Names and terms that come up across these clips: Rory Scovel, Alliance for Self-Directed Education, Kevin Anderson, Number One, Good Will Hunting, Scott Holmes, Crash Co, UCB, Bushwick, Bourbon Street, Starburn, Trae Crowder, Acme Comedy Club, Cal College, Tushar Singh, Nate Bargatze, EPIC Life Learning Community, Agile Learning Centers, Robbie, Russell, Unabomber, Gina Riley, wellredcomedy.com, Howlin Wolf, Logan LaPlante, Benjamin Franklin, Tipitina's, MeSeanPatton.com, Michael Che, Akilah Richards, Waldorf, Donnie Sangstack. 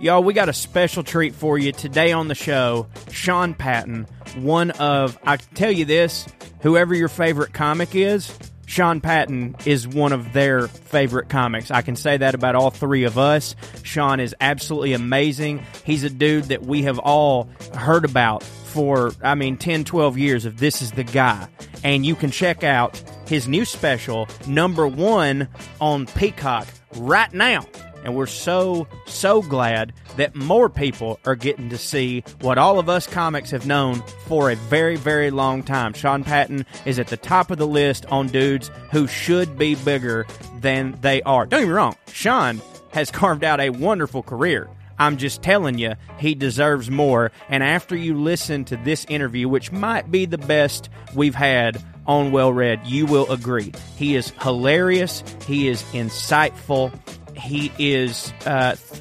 Y'all, we got a special treat for you today on the show. Sean Patton, one of, I can tell you this, whoever your favorite comic is, Sean Patton is one of their favorite comics. I can say that about all three of us. Sean is absolutely amazing. He's a dude that we have all heard about for, 10, 12 years of this is the guy. And you can check out his new special, Number One, on Peacock right now. And we're so, so glad that more people are getting to see what all of us comics have known for a very, very long time. Sean Patton is at the top of the list on dudes who should be bigger than they are. Don't get me wrong, Sean has carved out a wonderful career. I'm just telling you, he deserves more. And after you listen to this interview, which might be the best we've had on WellRED, you will agree. He is hilarious. He is insightful. He is,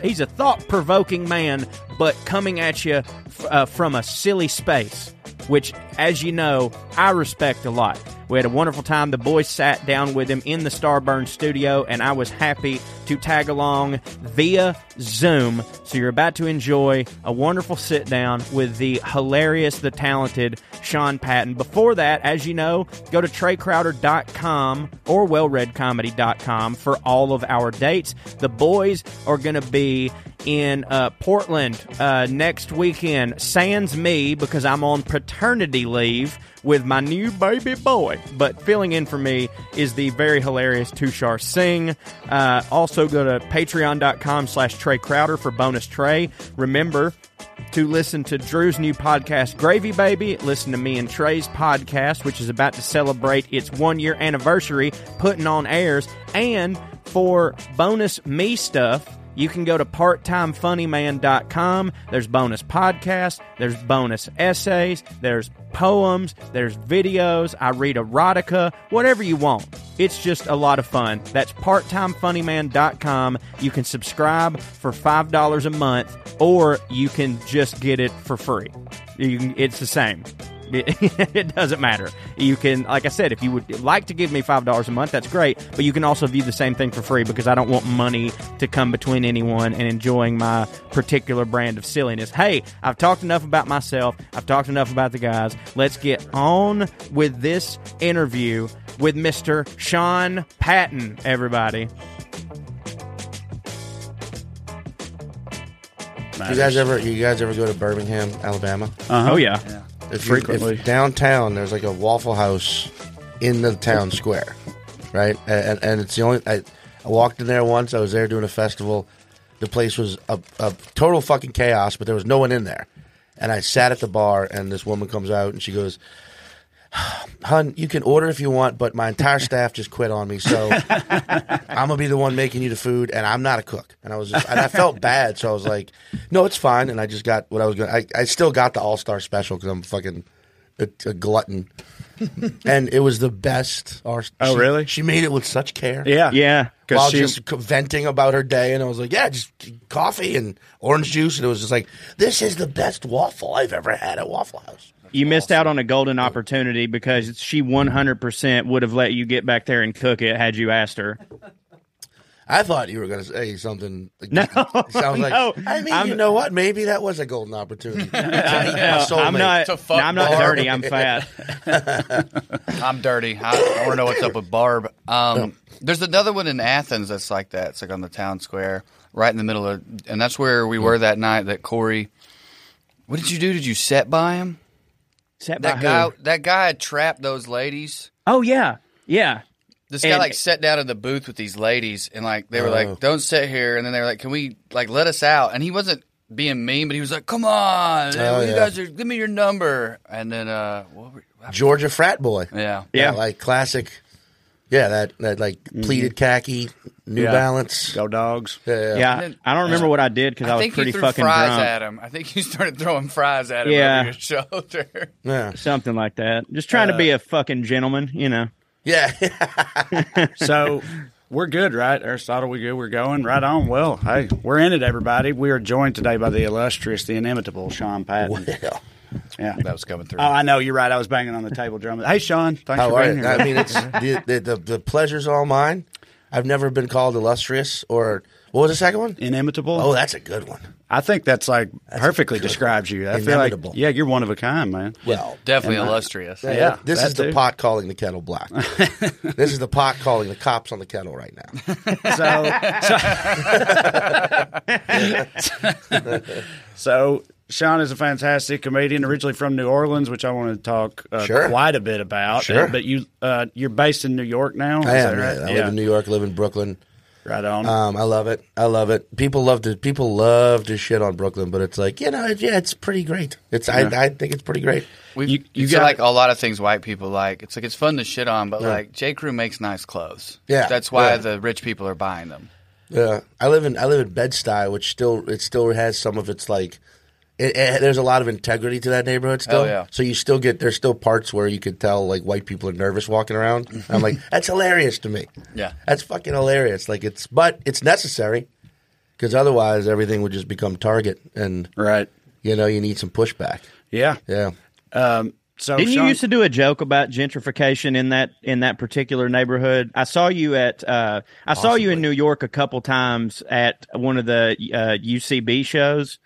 he's a thought-provoking man, but coming at you from a silly space, which, as you know, I respect a lot. We had a wonderful time. The boys sat down with him in the Starburn studio, and I was happy to tag along via Zoom. So you're about to enjoy a wonderful sit-down with the hilarious, the talented Sean Patton. Before that, as you know, go to TraeCrowder.com or wellredcomedy.com for all of our dates. The boys are going to be in Portland next weekend, sans me, because I'm on paternity leave with my new baby boy. But filling in for me is the very hilarious Tushar Singh. Also go to patreon.com/Trae Crowder for bonus Trae. Remember to listen to Drew's new podcast, Gravy Baby. Listen to me and Trae's podcast, which is about to celebrate its 1-year anniversary, Putting On Airs. And for bonus me stuff, you can go to parttimefunnyman.com. There's bonus podcasts, there's bonus essays, there's poems, there's videos. I read erotica, whatever you want. It's just a lot of fun. That's parttimefunnyman.com. You can subscribe for $5 a month, or you can just get it for free. It's the same. It doesn't matter. You can, like I said, if you would like to give me $5 a month, that's great, but you can also view the same thing for free, because I don't want money to come between anyone and enjoying my particular brand of silliness. Hey, I've talked enough about myself. I've talked enough about the guys. Let's get on with this interview with Mr. Sean Patton, everybody. You guys ever go to Birmingham, Alabama? Uh-huh. Oh, yeah. Frequently. If downtown, there's like a Waffle House in the town square, right? And it's the only... I walked in there once. I was there doing a festival. The place was a total fucking chaos, but there was no one in there. And I sat at the bar, and this woman comes out, and she goes, "Hun, you can order if you want, but my entire staff just quit on me, so I'm going to be the one making you the food, and I'm not a cook." And I was just, and I felt bad, so I was like, "No, it's fine." And I just got what I was going to. I still got the All-Star Special because I'm fucking a glutton. And it was the best. Oh, really? She made it with such care. Yeah. While just venting about her day, and I was like, yeah, just coffee and orange juice, and it was just like, this is the best waffle I've ever had at Waffle House. You missed out on a golden opportunity, because she 100% would have let you get back there and cook it had you asked her. I thought you were going to say something. No. You know what? Maybe that was a golden opportunity. I'm not dirty. I'm fat. I'm dirty. I want to know what's up with Barb. There's another one in Athens that's like that. It's like on the town square, right in the middle of – and that's where we were that night that Corey – what did you do? Did you set by him? That guy had trapped those ladies. Oh, yeah. This guy sat down in the booth with these ladies, and they were like, "Don't sit here." And then they were like, "Can we let us out?" And he wasn't being mean, but he was like, "Come on, you guys are, give me your number." And then Georgia frat boy, yeah, like classic, that like pleated khaki, New Balance, go dogs. Yeah. Then, I don't remember what I did because I was pretty fucking drunk. I think you started throwing fries at him over your shoulder. Yeah, something like that. Just trying to be a fucking gentleman, you know. Yeah. So we're good, right? Aristotle, we good? We're going right on. Well, hey, we're in it, everybody. We are joined today by the illustrious, the inimitable Sean Patton. Well, yeah, that was coming through. Oh, I know. You're right. I was banging on the table drum. Hey, Sean, thanks for being here. I mean, it's the pleasure's all mine. I've never been called illustrious or What was the second one? Inimitable. Oh, that's a good one. I think that's like perfectly describes you. I feel like, yeah, you're one of a kind, man. Well, definitely illustrious. Yeah, this is the pot calling the kettle black. This is the pot calling the cops on the kettle right now. So Sean is a fantastic comedian, originally from New Orleans, which I want to talk quite a bit about. Sure. But you're based in New York now? I am. Right? I live in New York. Live in Brooklyn. Right on. I love it. I love it. People love to shit on Brooklyn, but it's like, you know, it's pretty great. I think it's pretty great. You got like a lot of things white people like. It's like it's fun to shit on, but like J.Crew makes nice clothes. Yeah, that's why the rich people are buying them. Yeah, I live in Bed-Stuy, which still has some of its like. There's a lot of integrity to that neighborhood still. Oh, yeah. So there's still parts where you could tell like white people are nervous walking around. And I'm like, that's hilarious to me. Yeah. That's fucking hilarious. Like it's necessary because otherwise everything would just become Target and you know, you need some pushback. Yeah. Yeah. So didn't Sean, you used to do a joke about gentrification in that particular neighborhood? I saw you at saw you in New York a couple times at one of the UCB shows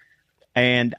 and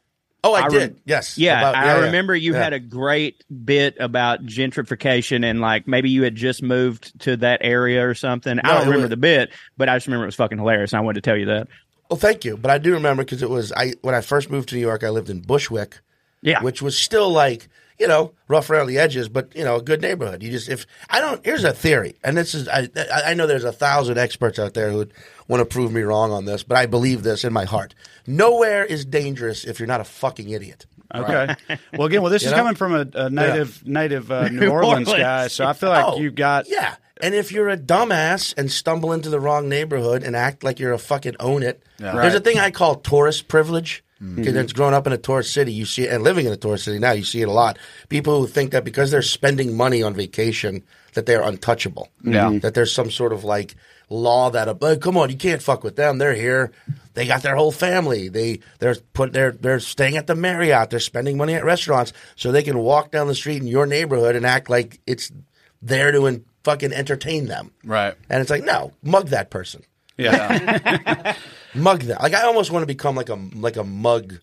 I did. Yes. Yeah. I remember you had a great bit about gentrification and like maybe you had just moved to that area or something. No, I don't remember the bit, but I just remember it was fucking hilarious. And I wanted to tell you that. Well, thank you. But I do remember because it was when I first moved to New York, I lived in Bushwick. Yeah. Which was still like, you know, rough around the edges, but, you know, a good neighborhood. You just here's a theory. And this is I know there's 1,000 experts out there who want to prove me wrong on this, but I believe this in my heart. Nowhere is dangerous if you're not a fucking idiot. Okay. Right? Well, again, this is coming from a native New Orleans guy, so I feel like you've got – yeah. And if you're a dumbass and stumble into the wrong neighborhood and act like you're a fucking own it, there's a thing I call tourist privilege. Because it's growing up in a tourist city, you see it, and living in a tourist city now, you see it a lot. People who think that because they're spending money on vacation that they're untouchable. Yeah. That there's some sort of like law that, come on, you can't fuck with them. They're here. They got their whole family. They're staying at the Marriott. They're spending money at restaurants so they can walk down the street in your neighborhood and act like it's there to fucking entertain them. Right. And it's like, no, mug that person. Yeah. Mug that. Like I almost want to become like a mug,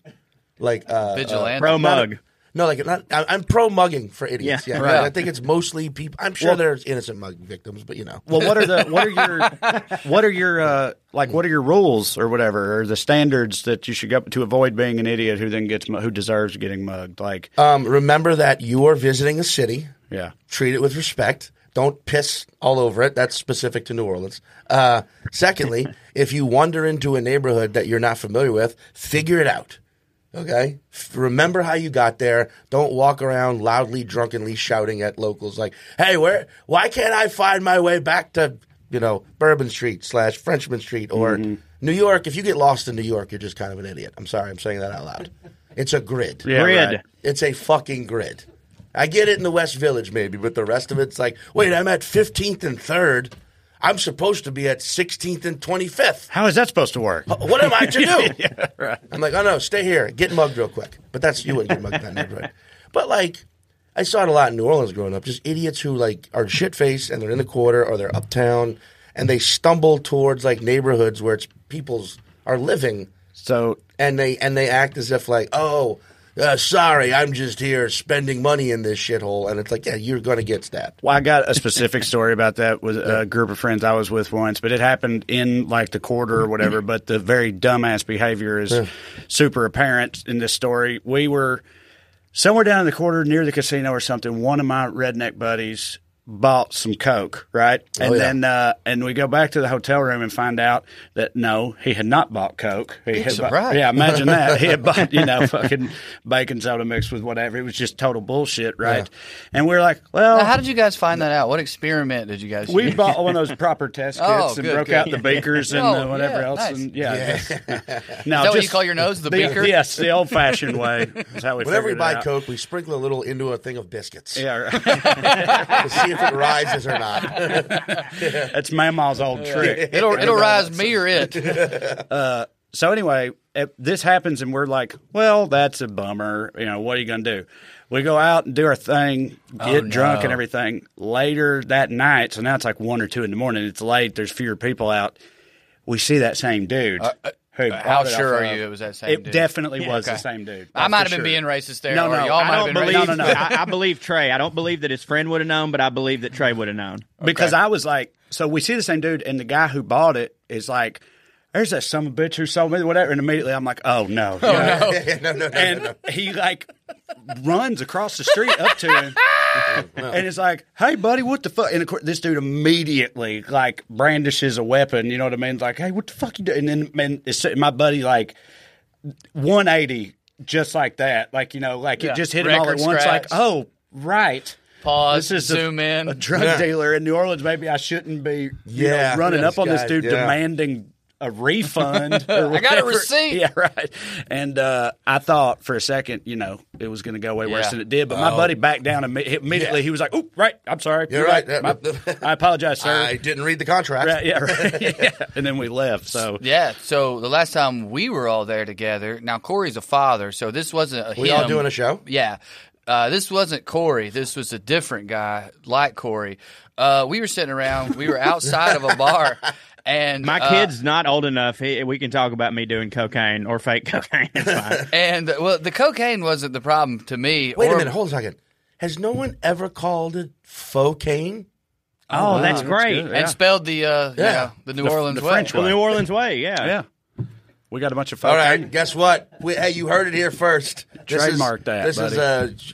like vigilante. Pro mug. No, like not. I'm pro mugging for idiots. Yeah, right. I think it's mostly people. I'm sure there's innocent mug victims, but you know. Well, what are your rules or whatever, or the standards that you should go to avoid being an idiot who then who deserves getting mugged? Like, remember that you are visiting a city. Yeah. Treat it with respect. Don't piss all over it. That's specific to New Orleans. Secondly, if you wander into a neighborhood that you're not familiar with, figure it out. Okay? Remember how you got there. Don't walk around loudly, drunkenly shouting at locals like, hey, why can't I find my way back to, you know, Bourbon Street / Frenchman Street or New York? If you get lost in New York, you're just kind of an idiot. I'm sorry. I'm saying that out loud. It's a grid. Yeah, grid. Right? It's a fucking grid. I get it in the West Village maybe, but the rest of it's like, wait, I'm at 15th and 3rd. I'm supposed to be at 16th and 25th. How is that supposed to work? What am I to do? Yeah, right. I'm like, oh, no, stay here. Get mugged real quick. But you wouldn't get mugged that neighborhood. But, like, I saw it a lot in New Orleans growing up, just idiots who, like, are shit-faced and they're in the quarter or they're uptown and they stumble towards, like, neighborhoods where it's people's are living. So and they act as if, like, oh, sorry, I'm just here spending money in this shithole. And it's like, yeah, you're going to get stabbed. Well, I got a specific story about that with a group of friends I was with once, but it happened in like the quarter or whatever. But the very dumbass behavior is super apparent in this story. We were somewhere down in the quarter near the casino or something. One of my redneck buddies bought some coke, right? And then and we go back to the hotel room and find out that no, he had not bought coke. Yeah, imagine that. He had bought, you know, fucking baking soda mixed with whatever. It was just total bullshit, right? Yeah. And we're like, well, now, how did you guys find that out? What experiment did you guys do? We bought one of those proper test kits broke out the beakers and whatever else. Nice. And now, is that what you call your nose? The beaker? Yes, the old fashioned way. That's how we whenever we buy coke, we sprinkle a little into a thing of biscuits. Yeah, right. If it rises or not. That's Mama's old trick. It'll rise me or it. So anyway, this happens and we're like, well, that's a bummer. You know, what are you going to do? We go out and do our thing, get drunk and everything. Later that night, so now it's like 1 or 2 in the morning. It's late. There's fewer people out. we see that same dude. How sure are you it was that same dude? It definitely was the same dude. I might have been being racist there. No, y'all might have been racist. No. I believe Trae. I don't believe that his friend would have known, but I believe that Trae would have known. Because I was like, so we see the same dude, and the guy who bought it is like, there's that son of a bitch who sold me, whatever. And immediately I'm like, oh, no. Oh, no. No. He, like, runs across the street up to him. And it's like, hey, buddy, what the fuck? And of course, this dude immediately, like, brandishes a weapon. You know what I mean? Like, hey, what the fuck you doing? And then and my buddy, like, 180, just like that. Like, you know, like, it just hit him all at once. Like, oh, right. Pause, this is zoom in. A drug dealer in New Orleans. Maybe I shouldn't be, you know, running up on this dude demanding a refund. I got a receipt. Yeah, right. And I thought for a second, you know, it was going to go way worse than it did. But my buddy backed down immediately. Yeah. He was like, "Oh, right. I'm sorry. You're right. I apologize, sir. I didn't read the contract." Right. And then we left. So the last time we were all there together. Now Corey's a father, so this wasn't him. We all doing a show. Yeah. This wasn't Corey. This was a different guy, like Corey. We were sitting around. We were outside of a bar. And my kid's not old enough. We can talk about me doing cocaine or fake cocaine. It's fine. And well, the cocaine wasn't the problem to me. Wait a minute, hold a second. Has no one ever called it Focaine? Oh, wow, that's great. Yeah. And spelled the New Orleans way. Yeah. We got a bunch of Focaine. All right, guess what? You heard it here first. Trademark that. This is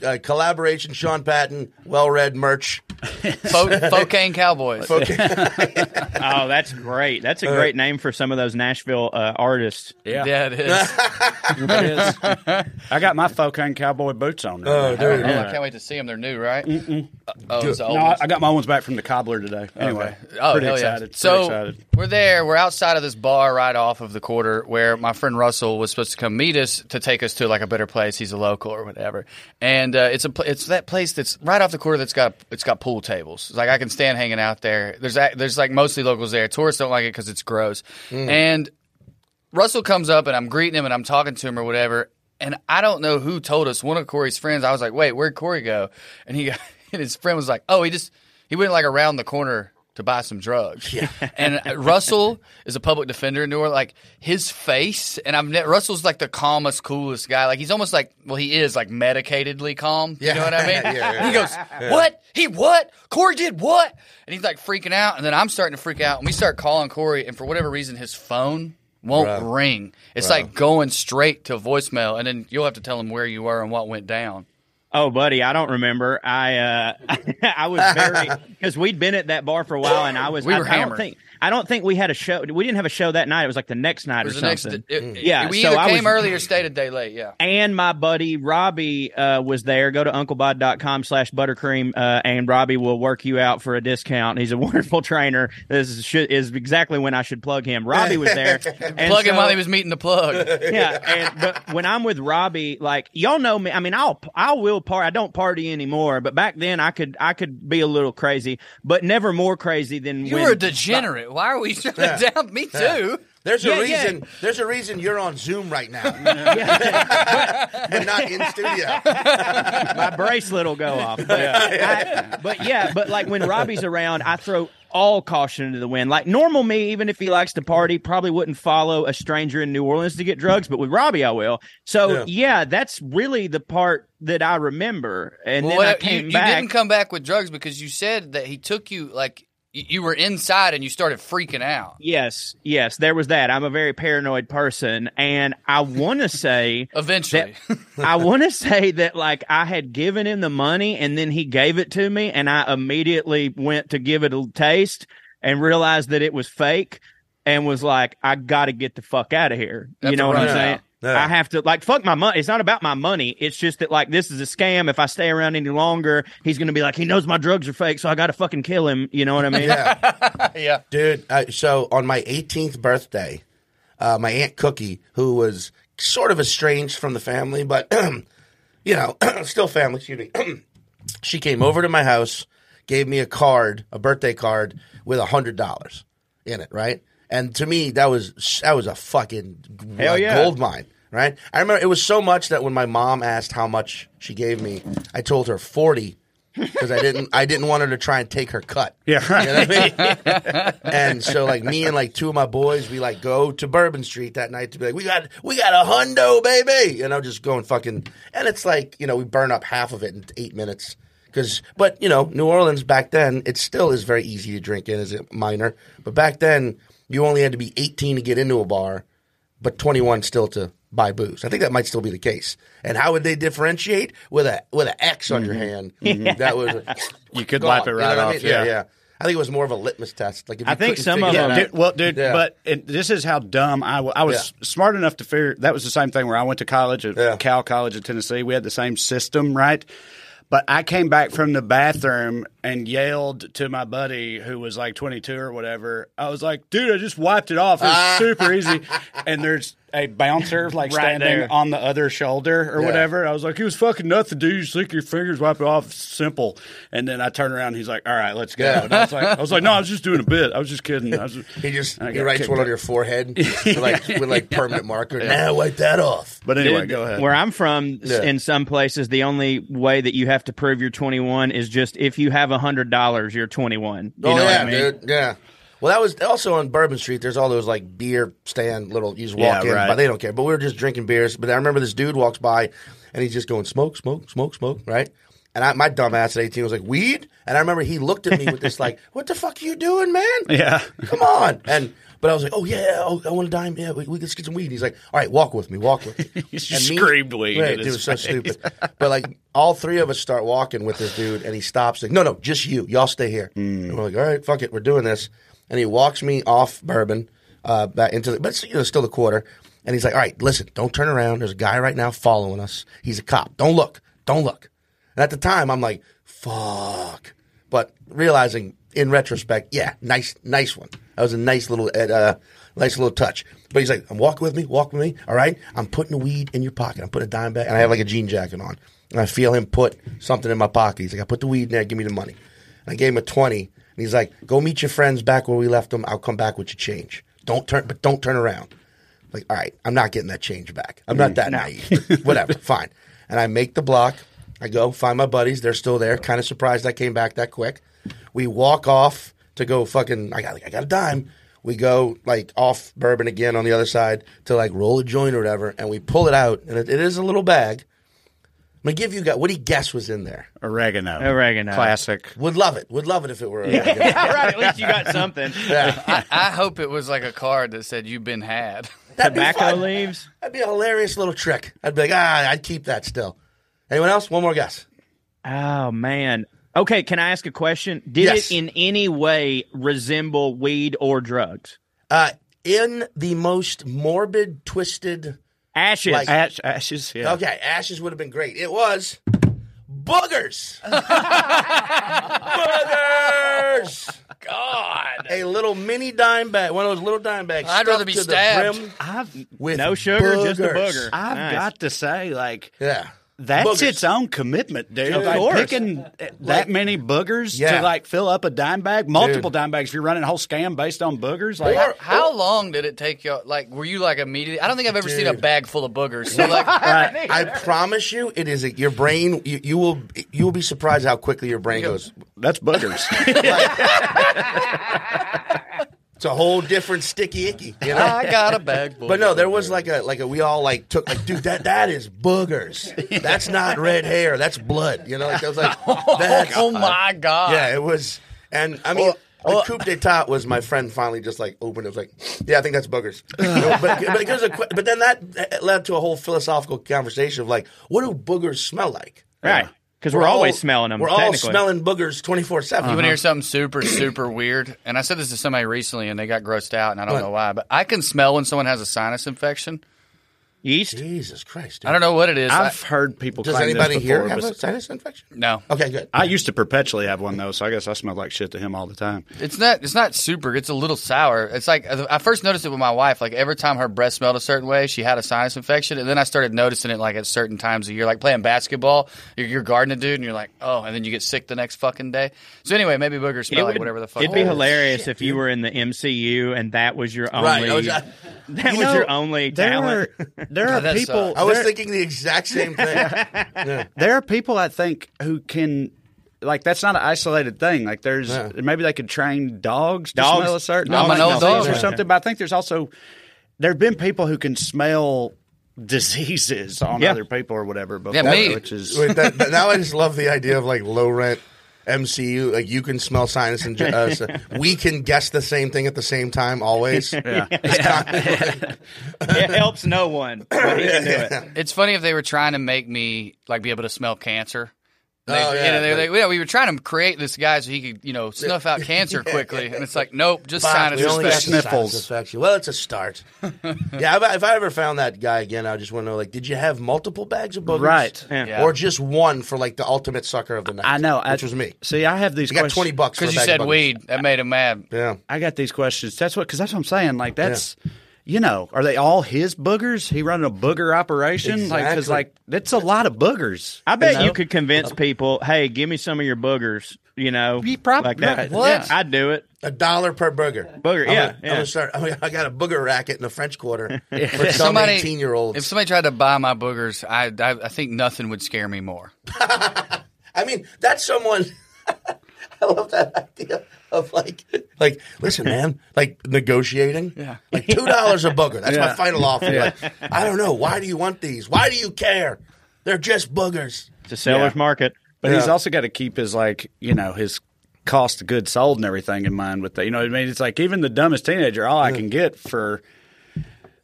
a collaboration. Sean Patton, WellRED merch. Focaine Cowboys. Oh, that's great. That's a great name for some of those Nashville artists. Yeah, it is. I got my Focaine Cowboy boots on. Oh, dude. I can't wait to see them. They're new, right? I got my ones back from the cobbler today. Anyway, pretty excited. So we're there. We're outside of this bar right off of the quarter where my friend Russell was supposed to come meet us to take us to like a better place. He's a local or whatever. And it's that place that's right off the quarter that's got pool tables. It's like I can stand hanging out there. There's like mostly locals there. Tourists don't like it because it's gross. And Russell comes up and I'm greeting him and I'm talking to him or whatever. And I don't know who told us. One of Corey's friends. I was like, wait, where'd Corey go? And his friend was like, oh, he went like around the corner to buy some drugs. Yeah. And Russell is a public defender in New Orleans. Like his face, and Russell's like the calmest, coolest guy. Like he's almost like, well, he is like medicatedly calm. Yeah. You know what I mean? Yeah. He goes, what? He what? Corey did what? And he's like freaking out. And then I'm starting to freak out. And we start calling Corey. And for whatever reason, his phone won't ring. It's like going straight to voicemail. And then you'll have to tell him where you were and what went down. Oh, buddy, I don't remember. I was very because we'd been at that bar for a while, and I was. We were hammered. I don't think we had a show. We didn't have a show that night. It was like the next night or something. We either came early or stayed a day late. Yeah. And my buddy Robbie was there. Go to unclebod.com/buttercream, and Robbie will work you out for a discount. He's a wonderful trainer. This is exactly when I should plug him. Robbie was there. Plug him while he was meeting the plug. Yeah. But when I'm with Robbie, like y'all know me. I mean, I will party. I don't party anymore. But back then, I could be a little crazy, but never more crazy than you were a degenerate. Why are we shutting down? Me too. Yeah. There's a reason. There's a reason you're on Zoom right now, but not in studio. My bracelet will go off. But like when Robbie's around, I throw all caution into the wind. Like normal me, even if he likes to party, probably wouldn't follow a stranger in New Orleans to get drugs, but with Robbie I will. So that's really the part that I remember. And then I came back. You didn't come back with drugs because you said that he took you like. You were inside and you started freaking out. Yes, there was that. I'm a very paranoid person, and I want to say eventually. I want to say that like I had given him the money, and then he gave it to me, and I immediately went to give it a taste and realized that it was fake, and was like, I got to get the fuck out of here. That's what I'm saying? No. I have to like fuck my money. It's not about my money. It's just that like this is a scam. If I stay around any longer, he's gonna be like he knows my drugs are fake, so I gotta fucking kill him. You know what I mean? Yeah. Dude. So on my 18th birthday, my aunt Cookie, who was sort of estranged from the family, but you know, still family. Excuse me. She came over to my house, gave me a birthday card with $100 in it. Right. And to me, that was a fucking gold mine, right? I remember it was so much that when my mom asked how much she gave me, I told her 40, because I didn't want her to try and take her cut. Yeah, right. You know what I mean? And so like me and like two of my boys, we like go to Bourbon Street that night to be like, we got a hundo, baby, and I'm just going fucking, and it's like, you know, we burn up half of it in 8 minutes. But you know, New Orleans back then, it still is very easy to drink in as a minor. But back then, you only had to be 18 to get into a bar, but 21 still to buy booze. I think that might still be the case. And how would they differentiate? With an X on your hand. Yeah. That was you could lap it right off. I mean? Yeah. I think it was more of a litmus test. Like if I think some of them. But this is how dumb I was. Yeah. Smart enough to figure that was the same thing where I went to college at Cal College in Tennessee. We had the same system, right? But I came back from the bathroom and yelled to my buddy who was like 22 or whatever. I was like, dude, I just wiped it off. It was super easy. And there's a bouncer like right standing there on the other shoulder or whatever. I was like, it was fucking nothing, dude. You slick your fingers, wipe it off. Simple. And then I turned around and he's like, all right, let's go. Yeah. And I was like, no, I was just doing a bit. I was just kidding. He writes one on your forehead with permanent marker. Now wipe that off. But anyway, dude, go ahead. Where I'm from, in some places, the only way that you have to prove you're 21 is just if you have $100, you're 21. You know what I mean? Dude. Yeah. Well, that was also on Bourbon Street. There's all those like beer stand little, you just walk in, but they don't care. But we were just drinking beers. But I remember this dude walks by and he's just going, smoke, smoke, smoke, smoke, right? And my dumb ass at 18 was like, weed? And I remember he looked at me with this like, what the fuck are you doing, man? Yeah. Come on. But I was like, I want a dime. Yeah, we could get some weed. And he's like, all right, walk with me. He screamed weed. It was so stupid. But like all three of us start walking with this dude and he stops like, no, just you. Y'all stay here. And we're like, all right, fuck it. We're doing this. And he walks me off Bourbon back into the – but you know, still the quarter. And he's like, all right, listen, don't turn around. There's a guy right now following us. He's a cop. Don't look. And at the time, I'm like, fuck. But realizing in retrospect, nice one. That was a nice little touch. But he's like, walk with me, all right? I'm putting the weed in your pocket. I'm putting a dime back. And I have like a jean jacket on. And I feel him put something in my pocket. He's like, I put the weed in there. Give me the money. And I gave him a 20. And he's like, go meet your friends back where we left them. I'll come back with your change. Don't turn around. I'm like, all right, I'm not getting that change back. I'm not that naive. Whatever, fine. And I make the block. I go find my buddies. They're still there. Kind of surprised I came back that quick. We walk off to go fucking, I got a dime. We go like off Bourbon again on the other side to like roll a joint or whatever. And we pull it out. And it is a little bag. I'm going to give you guys, what do you guess was in there? Oregano. Classic. Would love it if it were oregano. Yeah, right. At least you got something. Yeah. I hope it was like a card that said, you've been had. That'd tobacco leaves? That'd be a hilarious little trick. I'd be like, I'd keep that still. Anyone else? One more guess. Oh, man. Okay, can I ask a question? Did it in any way resemble weed or drugs? In the most morbid, twisted... Ashes. Like, ashes, yeah. Okay, ashes would have been great. It was boogers. Boogers. God. A little mini dime bag, one of those little dime bags. I'd rather be stabbed. With no sugar, boogers. Just a booger. I've got to say, like, that's boogers. Its own commitment, dude. Of course. Picking that many boogers to like fill up a dime bag, multiple dime bags. If you're running a whole scam based on boogers, like how long did it take y'all? Like, were you like immediately? I don't think I've ever seen a bag full of boogers. So like, right. I promise you, it is your brain. You will be surprised how quickly your brain goes. That's boogers. It's a whole different sticky icky, you know? I got a bag. But no, there was like a we all like took like, dude, that is boogers. That's not red hair. That's blood. You know, like that was like, oh my God. Yeah, it was. And I mean, the coup d'état was my friend finally just like opened. It was like, yeah, I think that's boogers. You know, but then that led to a whole philosophical conversation of like, what do boogers smell like? Right. Because we're always smelling them. We're all smelling boogers 24/7. You want to hear something super, super weird? And I said this to somebody recently, and they got grossed out, and I don't know why. But I can smell when someone has a sinus infection. Yeast? Jesus Christ. Dude. I don't know what it is. I've heard people claim this before. Does anybody here have a sinus infection? No. Okay, good. I used to perpetually have one, though, so I guess I smelled like shit to him all the time. It's not super. It's a little sour. It's like I first noticed it with my wife. Like every time her breath smelled a certain way, she had a sinus infection. And then I started noticing it like at certain times of year. Like playing basketball, you're guarding a dude, and you're like, oh, and then you get sick the next fucking day. So anyway, maybe boogers smell like whatever the fuck. It'd be hilarious if you were in the MCU and that was your only your only talent. There are people. I was thinking the exact same thing. There are people, I think, who can like that's not an isolated thing. Like there's maybe they could train dogs to smell a certain dog or something. But I think there's also there have been people who can smell diseases on other people or whatever. Before, which is now I just love the idea of like low rent. MCU, like you can smell sinus and we can guess the same thing at the same time always. It helps no one, but he can do it. It's funny if they were trying to make me like be able to smell cancer. We were trying to create this guy so he could, you know, snuff out cancer quickly, and it's like, nope, just sinus infections. Well, it's a start. If I ever found that guy again, I just want to know, like, did you have multiple bags of boogers, right? Yeah. Or just one for like the ultimate sucker of the night? I know, which was me. See, I have these. I got $20 because you said weed. That made him mad. Yeah, I got these questions. That's what I'm saying. Like that's. Yeah. You know, are they all his boogers? He running a booger operation? Exactly. Like, 'cause like, that's a lot of boogers. I bet you could convince people, hey, give me some of your boogers, you know. You probably like that. What? Yeah. I'd do it. $1 per booger. I got a booger racket in the French Quarter for some 18-year-olds. If somebody tried to buy my boogers, I think nothing would scare me more. I mean, that's someone – I love that idea. Of like, listen, man, like negotiating, like $2 a booger. That's my final offer. Like, I don't know. Why do you want these? Why do you care? They're just boogers. It's a seller's market. But he's also got to keep his like, you know, his cost of goods sold and everything in mind with that. You know what I mean? It's like even the dumbest teenager, all I can get for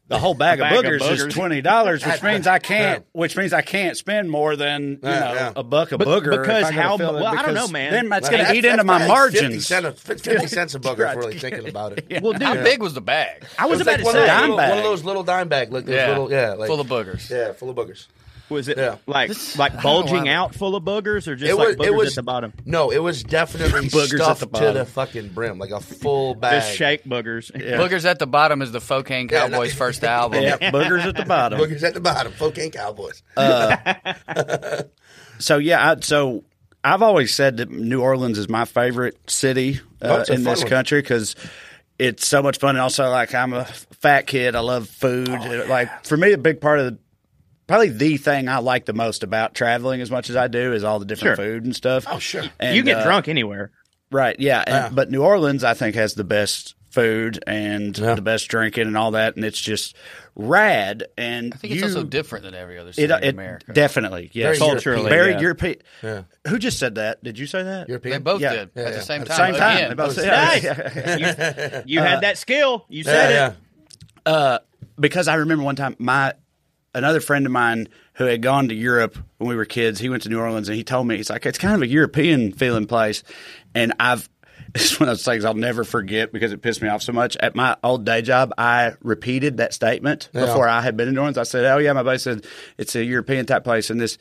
the whole bag of boogers is $20, which means I can't. Which means I can't spend more than a buck a booger. Because how? Well, I don't know, man. Then it's going to eat into my margins. 50 cents a booger. If we're really thinking about it. Yeah. Well, dude, how big was the bag? I was about to say one of those little dime bag. Like, full of boogers. Yeah, full of boogers. Was it like bulging out full of boogers, or just boogers at the bottom? No, it was definitely stuffed to the fucking brim, like a full bag. Just shake boogers. Yeah. Boogers at the Bottom is the Focaine Cowboys' first album. Boogers at the Bottom. Boogers at the Bottom. Focaine Cowboys. So I've always said that New Orleans is my favorite city in this country because it's so much fun, and also like I'm a fat kid. I love food. Like for me, a big part of probably the thing I like the most about traveling as much as I do is all the different food and stuff. Oh, sure. And, you get drunk anywhere. Right, yeah. But New Orleans, I think, has the best food and the best drinking and all that, and it's just rad. And I think it's also different than every other city in America. Definitely, yes. Very culturally. Very European. Yeah. Who just said that? Did you say that? European? They both did at the same time. They both said it. You had that skill. You said it. Yeah. Because I remember one time another friend of mine who had gone to Europe when we were kids, he went to New Orleans and he told me, he's like, it's kind of a European feeling place. And it's one of those things I'll never forget because it pissed me off so much. At my old day job, I repeated that statement before I had been in New Orleans. I said, oh, yeah, my buddy said it's a European type place. And this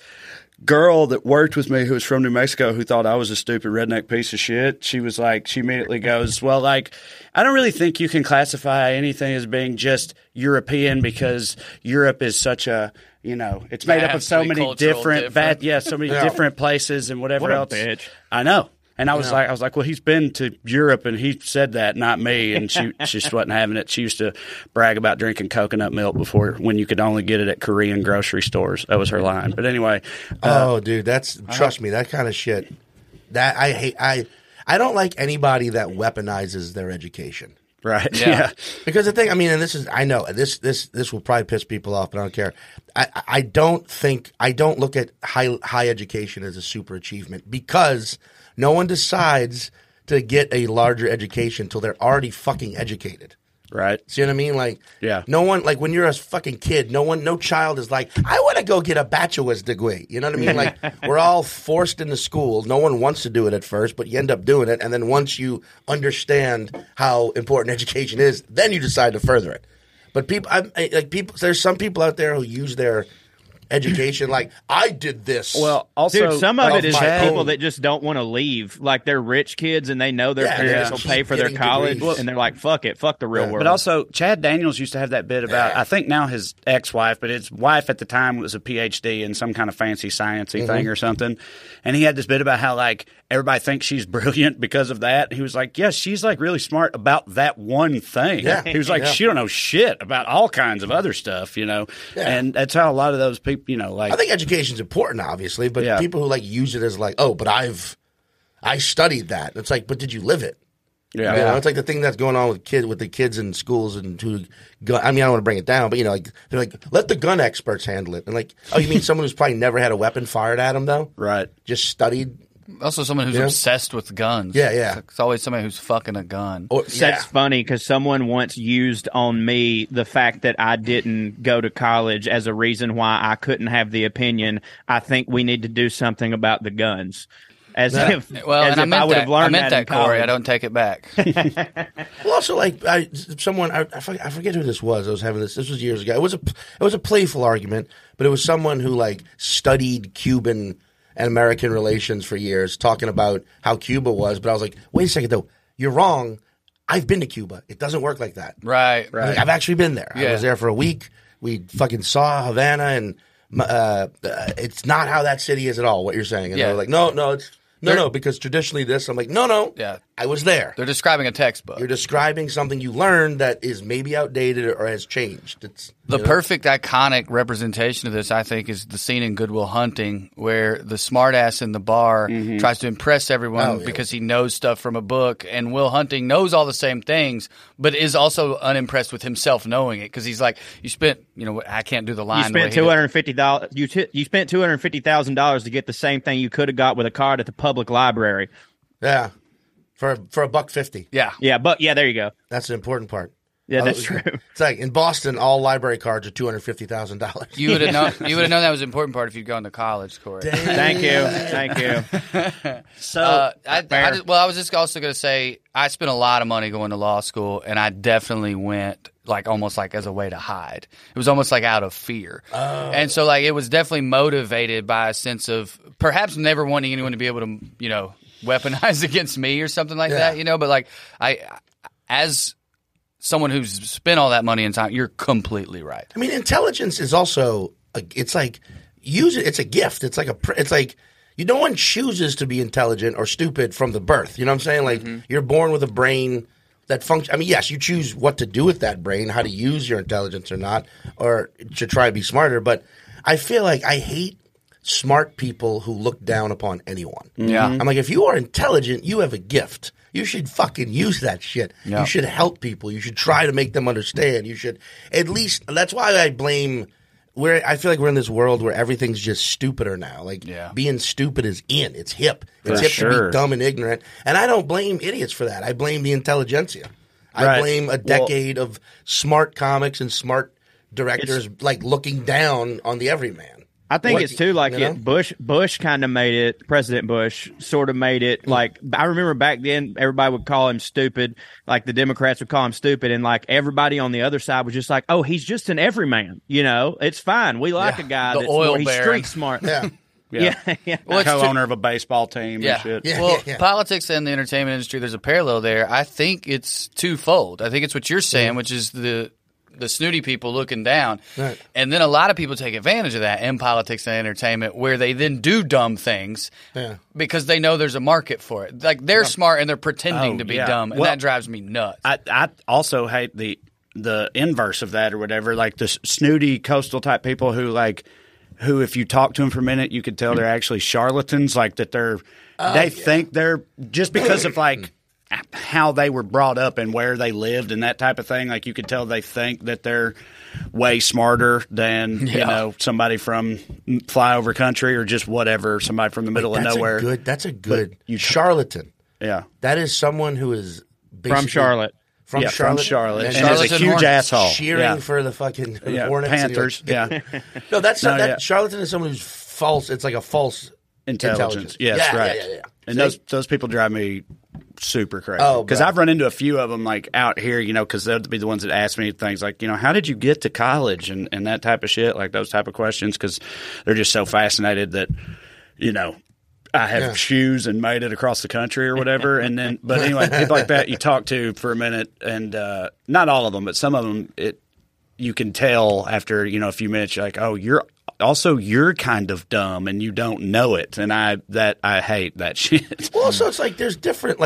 girl that worked with me who was from New Mexico who thought I was a stupid redneck piece of shit, she was like, she immediately goes, well, like, I don't really think you can classify anything as being just European because Europe is such a, you know, it's made up of so many different places and whatever else. Bitch. I know. And I was like, well, he's been to Europe and he said that, not me. And she just wasn't having it. She used to brag about drinking coconut milk when you could only get it at Korean grocery stores. That was her line. But anyway. Oh, dude, trust me, that kind of shit. That I hate. I don't like anybody that weaponizes their education. Right. Yeah. Because the thing, I mean, and this is, I know this will probably piss people off, but I don't care. I don't look at high education as a super achievement because no one decides to get a larger education until they're already fucking educated. Right. See what I mean? Like, no one, like when you're a fucking kid, no child is like, I want to go get a bachelor's degree. You know what I mean? Like, we're all forced into school. No one wants to do it at first, but you end up doing it. And then once you understand how important education is, then you decide to further it. But there's some people out there who use their education, like, I did this. Well, also, dude, some of it is people that just don't want to leave. Like, they're rich kids and they know their parents will pay for their college, and they're like, fuck it, fuck the real world. But also, Chad Daniels used to have that bit about, I think now his ex-wife, but his wife at the time was a PhD in some kind of fancy sciencey thing or something. And he had this bit about how, like, everybody thinks she's brilliant because of that. He was like, yes, she's like really smart about that one thing. Yeah. He was like, she don't know shit about all kinds of other stuff, you know. Yeah. And that's how a lot of those people, you know, like, I think education's important, obviously, but people who like use it as like, oh, but I've I studied that. It's like, but did you live it? Yeah, you know, it's like the thing that's going on with the kids in schools and who, I mean, I don't want to bring it down, but you know, like they're like, let the gun experts handle it, and like, oh, you mean someone who's probably never had a weapon fired at them though, right? Just studied. Also, someone who's obsessed with guns. Yeah, yeah. It's always somebody who's fucking a gun. That's funny because someone once used on me the fact that I didn't go to college as a reason why I couldn't have the opinion. I think we need to do something about the guns. As if I would have learned that, Corey. I don't take it back. Well, also, like someone, I forget who this was. I was having this. This was years ago. It was a playful argument, but it was someone who like studied Cuban and American relations for years, talking about how Cuba was. But I was like, wait a second, though. You're wrong. I've been to Cuba. It doesn't work like that. Right, right. Like, I've actually been there. Yeah. I was there for a week. We fucking saw Havana, and it's not how that city is at all, what you're saying. And they're like, no, because traditionally this. I'm like, no. Yeah. I was there. They're describing a textbook. You're describing something you learned that is maybe outdated or has changed. It's the perfect iconic representation of this, I think, is the scene in Good Will Hunting where the smartass in the bar tries to impress everyone because he knows stuff from a book, and Will Hunting knows all the same things but is also unimpressed with himself knowing it because he's like, I can't do the line. You spent $250,000 to get the same thing you could have got with a card at the public library. Yeah. For $1.50. Yeah. Yeah, there you go. That's the important part. Yeah, that's true. It's like in Boston, all library cards are $250,000. You would have known that was an important part if you'd gone to college, Corey. Thank you. I was just also going to say I spent a lot of money going to law school, and I definitely went like almost like as a way to hide. It was almost like out of fear, and so like it was definitely motivated by a sense of perhaps never wanting anyone to be able to weaponize against me or something like that. But like someone who's spent all that money and time, you're completely right. I mean, intelligence is also it's a gift. It's like no one chooses to be intelligent or stupid from the birth. You know what I'm saying? Like you're born with a brain that functions. I mean, yes, you choose what to do with that brain, how to use your intelligence or not, or to try to be smarter. But I feel like I hate smart people who look down upon anyone. Yeah, I'm like, if you are intelligent, you have a gift. You should fucking use that shit. Yeah. You should help people. You should try to make them understand. You should at least – that's why I blame – I feel like we're in this world where everything's just stupider now. Like being stupid is in. It's hip. It's hip to be dumb and ignorant. And I don't blame idiots for that. I blame the intelligentsia. I blame a decade of smart comics and smart directors like looking down on the everyman. I think it's too like Bush kind of made it. President Bush sort of made it like, I remember back then everybody would call him stupid, like the Democrats would call him stupid, and like everybody on the other side was just like, oh, he's just an everyman, it's fine. We like a guy that's he's street smart. Yeah. Yeah, yeah, yeah. Well, co-owner of a baseball team and shit. Yeah, politics and the entertainment industry, there's a parallel there. I think it's twofold. I think it's what you're saying, which is the snooty people looking down. Right. And then a lot of people take advantage of that in politics and entertainment where they then do dumb things because they know there's a market for it. Like they're smart and they're pretending to be dumb, and that drives me nuts. I also hate the inverse of that or whatever, like the snooty coastal type people who if you talk to them for a minute, you could tell they're actually charlatans, like that they think they're – just because of like – how they were brought up and where they lived and that type of thing. Like you could tell they think that they're way smarter than somebody from flyover country or just whatever, somebody from the middle of nowhere. That's a good charlatan. Yeah, that is someone who is from Charlotte. From Charlotte, and is a huge asshole cheering for the fucking Hornets Panthers. Charlatan is someone who's false. It's like a false intelligence. Yes, right. Yeah. And those people drive me super crazy because I've run into a few of them like out here, because they'll be the ones that ask me things like, how did you get to college and that type of shit, like those type of questions, because they're just so fascinated that, I have shoes and made it across the country or whatever. And then, but anyway, people like that you talk to for a minute, and not all of them, but some of them, you can tell after, a few minutes, you're like, oh, you're kind of dumb and you don't know it. And I hate that shit. Well, also it's like there's different,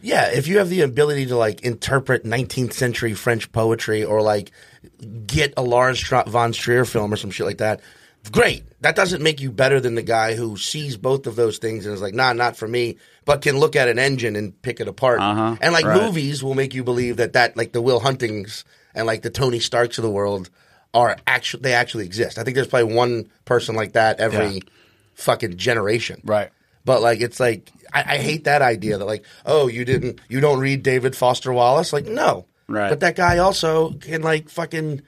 if you have the ability to interpret 19th century French poetry or get a Lars von Trier film or some shit like that, Great. That doesn't make you better than the guy who sees both of those things and is like, nah, not for me, but can look at an engine and pick it apart. Uh-huh. And like movies will make you believe that, like the Will Huntings and like the Tony Starks of the world are actually, they actually exist. I think there's probably one person like that every fucking generation. Right. But like, it's like, I hate that idea that like, oh, you don't read David Foster Wallace? Like, no. Right. But that guy also can like fucking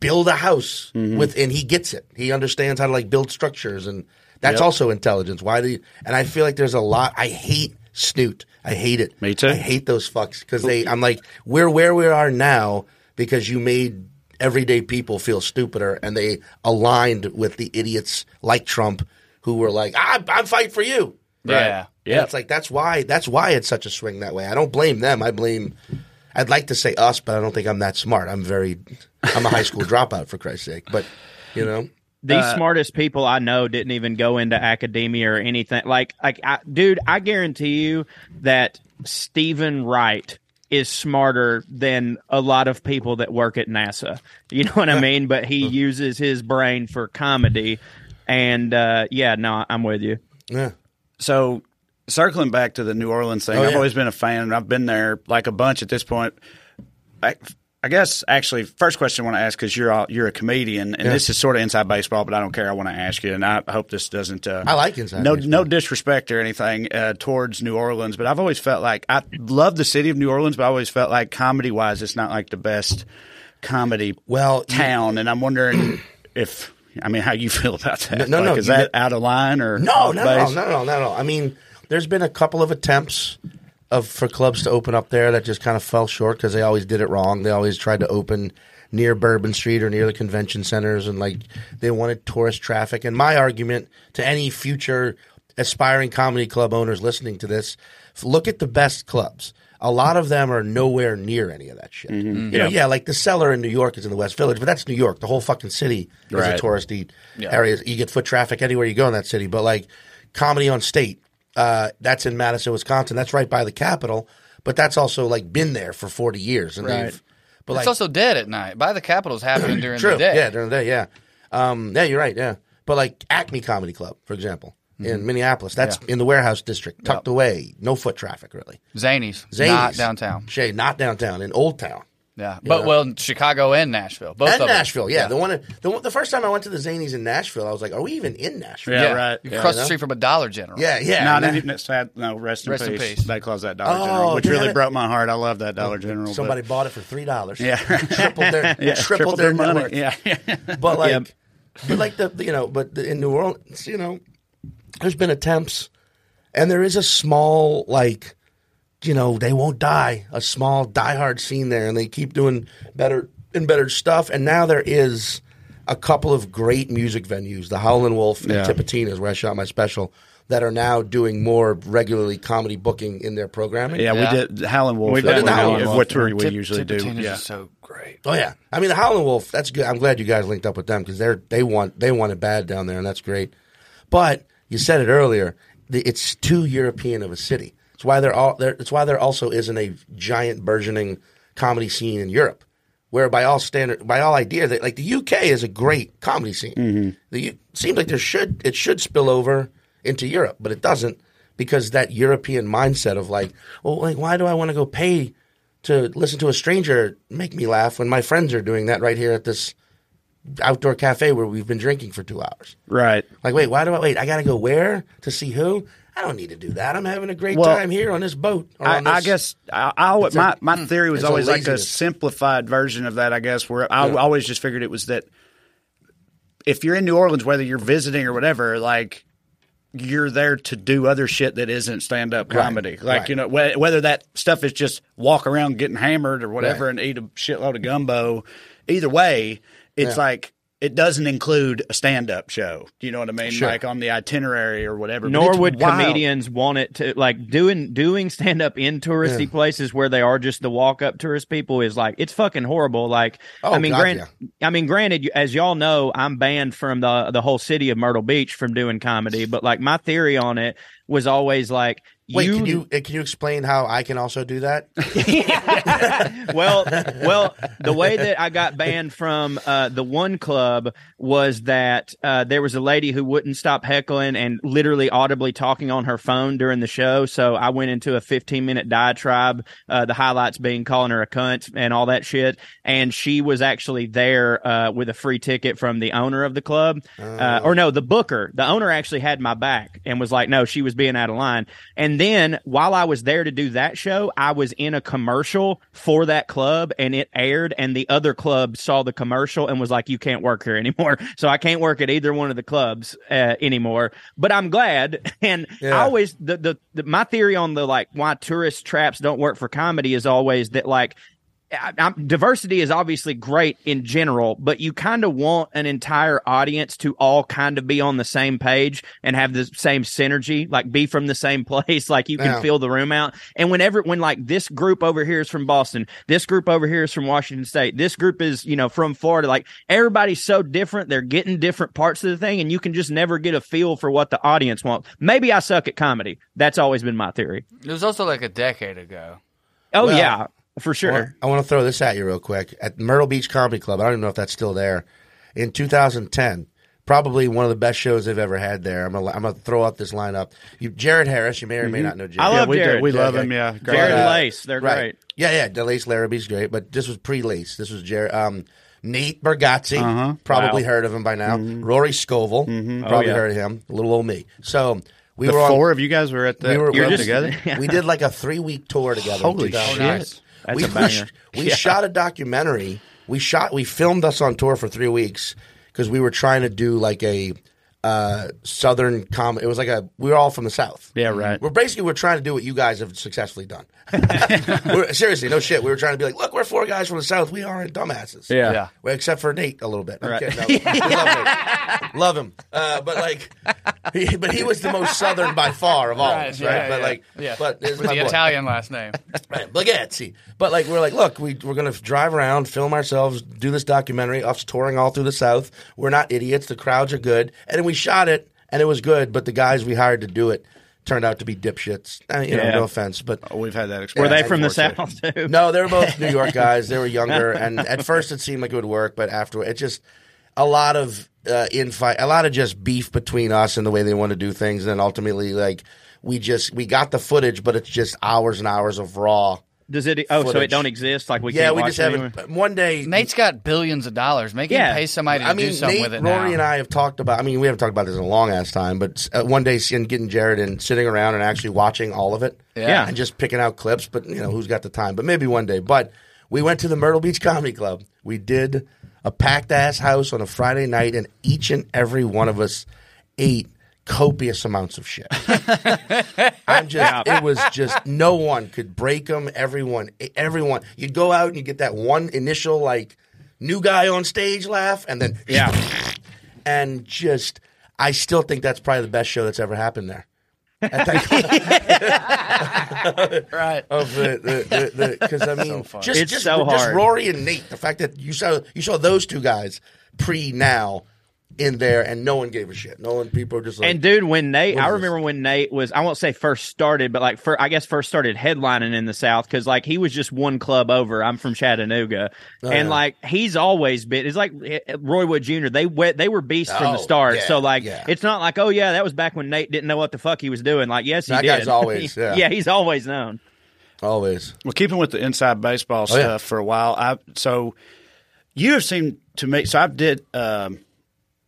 build a house with, and he gets it. He understands how to like build structures, and that's also intelligence. Why do you, and I feel like there's a lot, I hate snoot. I hate it. Me too. I hate those fucks because I'm like, we're where we are now because you made everyday people feel stupider and they aligned with the idiots like Trump who were like, I'm fighting for you. Right. Yeah. Yeah. It's like, that's why it's such a swing that way. I don't blame them. I'd like to say us, but I don't think I'm that smart. I'm a high school dropout, for Christ's sake. But, you know. The smartest people I know didn't even go into academia or anything. Dude, I guarantee you that Stephen Wright is smarter than a lot of people that work at NASA. You know what I mean? But he uses his brain for comedy. And, I'm with you. Yeah. So, circling back to the New Orleans thing, I've always been a fan, and I've been there like a bunch at this point. I guess actually, first question I want to ask, because you're a comedian, and this is sort of inside baseball, but I don't care. I want to ask you, and I hope this doesn't. I like inside. No disrespect or anything towards New Orleans, but I've always felt like I love the city of New Orleans, but I always felt like comedy wise, it's not like the best comedy town, and I'm wondering if how you feel about that. No, is that out of line or no? I mean. There's been a couple of attempts for clubs to open up there that just kind of fell short because they always did it wrong. They always tried to open near Bourbon Street or near the convention centers, and like they wanted tourist traffic. And my argument to any future aspiring comedy club owners listening to this, look at the best clubs. A lot of them are nowhere near any of that shit. Mm-hmm. You know, like the Cellar in New York is in the West Village, but that's New York. The whole fucking city is a touristy area. You get foot traffic anywhere you go in that city. But like Comedy on State, that's in Madison, Wisconsin. That's right by the Capitol, but that's also like been there for 40 years. And but it's like, also dead at night. By the Capitol's happening during the day. Yeah, during the day, yeah. You're right, yeah. But like Acme Comedy Club, for example, in Minneapolis, that's in the Warehouse District, tucked away, no foot traffic really. Zanies. Not downtown. Not downtown, in Old Town. Yeah, but Chicago and Nashville, both of them. Yeah. The first time I went to the Zanies in Nashville, I was like, "Are we even in Nashville?" Yeah, right. You cross the street from a Dollar General. Yeah, yeah. Rest in peace. They closed that Dollar General, which really broke my heart. I love that Dollar General. Somebody bought it for $3. Yeah, tripled their money. Yeah, but in New Orleans, there's been attempts, and there is a small they won't die, a small diehard scene there, and they keep doing better and better stuff. And now there is a couple of great music venues, the Howlin Wolf and Tipitina's, where I shot my special, that are now doing more regularly comedy booking in their programming. Yeah, we did Howlin Wolf. We usually do. Tipitina's is so great. Oh, yeah. I mean, the Howlin Wolf, that's good. I'm glad you guys linked up with them because they want it bad down there, and that's great. But you said it earlier, it's too European of a city. It's why there also isn't a giant burgeoning comedy scene in Europe, where by all idea, like the UK is a great comedy scene. Mm-hmm. It seems like it should spill over into Europe, but it doesn't because that European mindset of why do I want to go pay to listen to a stranger make me laugh when my friends are doing that right here at this outdoor cafe where we've been drinking for 2 hours? Right. Like, wait, why do I wait? I got to go where to see who? I don't need to do that. I'm having a great time here on this boat. My theory was always like a simplified version of that, I guess, where I always just figured it was that if you're in New Orleans, whether you're visiting or whatever, like you're there to do other shit that isn't stand-up comedy. Right. Like, whether that stuff is just walk around getting hammered or whatever and eat a shitload of gumbo, either way, it's like – it doesn't include a stand-up show. Do you know what I mean? Sure. Like on the itinerary or whatever. Nor would comedians want it to – like doing stand-up in touristy places where they are just the walk-up tourist people is like – it's fucking horrible. Like granted, as y'all know, I'm banned from the whole city of Myrtle Beach from doing comedy. But like my theory on it was always like Wait, can you explain how I can also do that? Well, the way that I got banned from the one club was that there was a lady who wouldn't stop heckling and literally audibly talking on her phone during the show. So I went into a 15-minute diatribe, the highlights being calling her a cunt and all that shit. And she was actually there with a free ticket from the owner of the club. Or no, the booker. The owner actually had my back and was like, no, she was being out of line. And then while I was there to do that show, I was in a commercial for that club and it aired, and the other club saw the commercial and was like, you can't work here anymore. So I can't work at either one of the clubs anymore, but I'm glad. And yeah. I always, my theory on the like why tourist traps don't work for comedy is always that like, diversity is obviously great in general, but you kind of want an entire audience to all kind of be on the same page and have the same synergy, like be from the same place, like you can fill the room out. And when like this group over here is from Boston, this group over here is from Washington State, this group is, you know, from Florida, like everybody's so different, they're getting different parts of the thing, and you can just never get a feel for what the audience wants. Maybe I suck at comedy. That's always been my theory. It was also like a decade ago. Oh, well, yeah. For sure. I want to throw this at you real quick. At Myrtle Beach Comedy Club, I don't even know if that's still there, in 2010, probably one of the best shows they've ever had there. I'm going to throw out this lineup. Jared Harris, you may or may not know Jared. I love Jared. We love him, yeah. Jared Lace, they're great. Yeah, the Lace Larrabee's great, but this was pre-Lace. This was Jared. Nate Bargatze, probably heard of him by now. Mm-hmm. Rory Scovel, probably heard of him. Little old me. So... we were four of you guys were at the together. We did like a 3-week tour together. Holy shit! Nice. That's a banger. We shot a documentary. We filmed us on tour for 3 weeks because we were trying to do like a southern comedy. It was like we were all from the South. Yeah, right. We're trying to do what you guys have successfully done. Seriously, no shit. We were trying to be like, look, we're four guys from the South. We aren't dumbasses. Yeah, yeah. Well, except for Nate a little bit. Right. Okay, no, love him. But he was the most southern by far of all of us, right? But with the Italian last name. Right. Bagazzi. But like we're like, look, we're gonna drive around, film ourselves, do this documentary, us touring all through the South. We're not idiots, the crowds are good. And then we shot it and it was good, but the guys we hired to do it turned out to be dipshits. No offense, but we've had that experience. Were they from the South too? No, they were both New York guys. They were younger, and at first it seemed like it would work, but afterward it just a lot of infight, a lot of just beef between us and the way they want to do things, and then ultimately, like we got the footage, but it's just hours and hours of raw. Does it? Oh, footage. So it don't exist. Like we can't watch it anyway. One day, Nate's got billions of dollars. Make him pay somebody to do something with it. Rory and I have talked about. I mean, we haven't talked about this in a long ass time, but one day, getting Jared and sitting around and actually watching all of it, and just picking out clips. But you know, who's got the time? But maybe one day. But we went to the Myrtle Beach Comedy Club. We did. A packed-ass house on a Friday night, and each and every one of us ate copious amounts of shit. It was just no one could break them. Everyone. You'd go out and you get that one initial like new guy on stage laugh, and then I still think that's probably the best show that's ever happened there. Right. Because I mean, so just Rory and Nate. The fact that you saw those two guys in there, and no one gave a shit. No one. People were just like. And dude, when Nate was, I won't say first started, but like first started headlining in the South, because like he was just one club over. I'm from Chattanooga, like he's always been. It's like Roy Wood Jr. They were beasts from the start. Yeah, so like it's not like that was back when Nate didn't know what the fuck he was doing. Like he did. That guy's always he's always known. Always. Well, keeping with the inside baseball stuff for a while. You have seemed to me. So I did.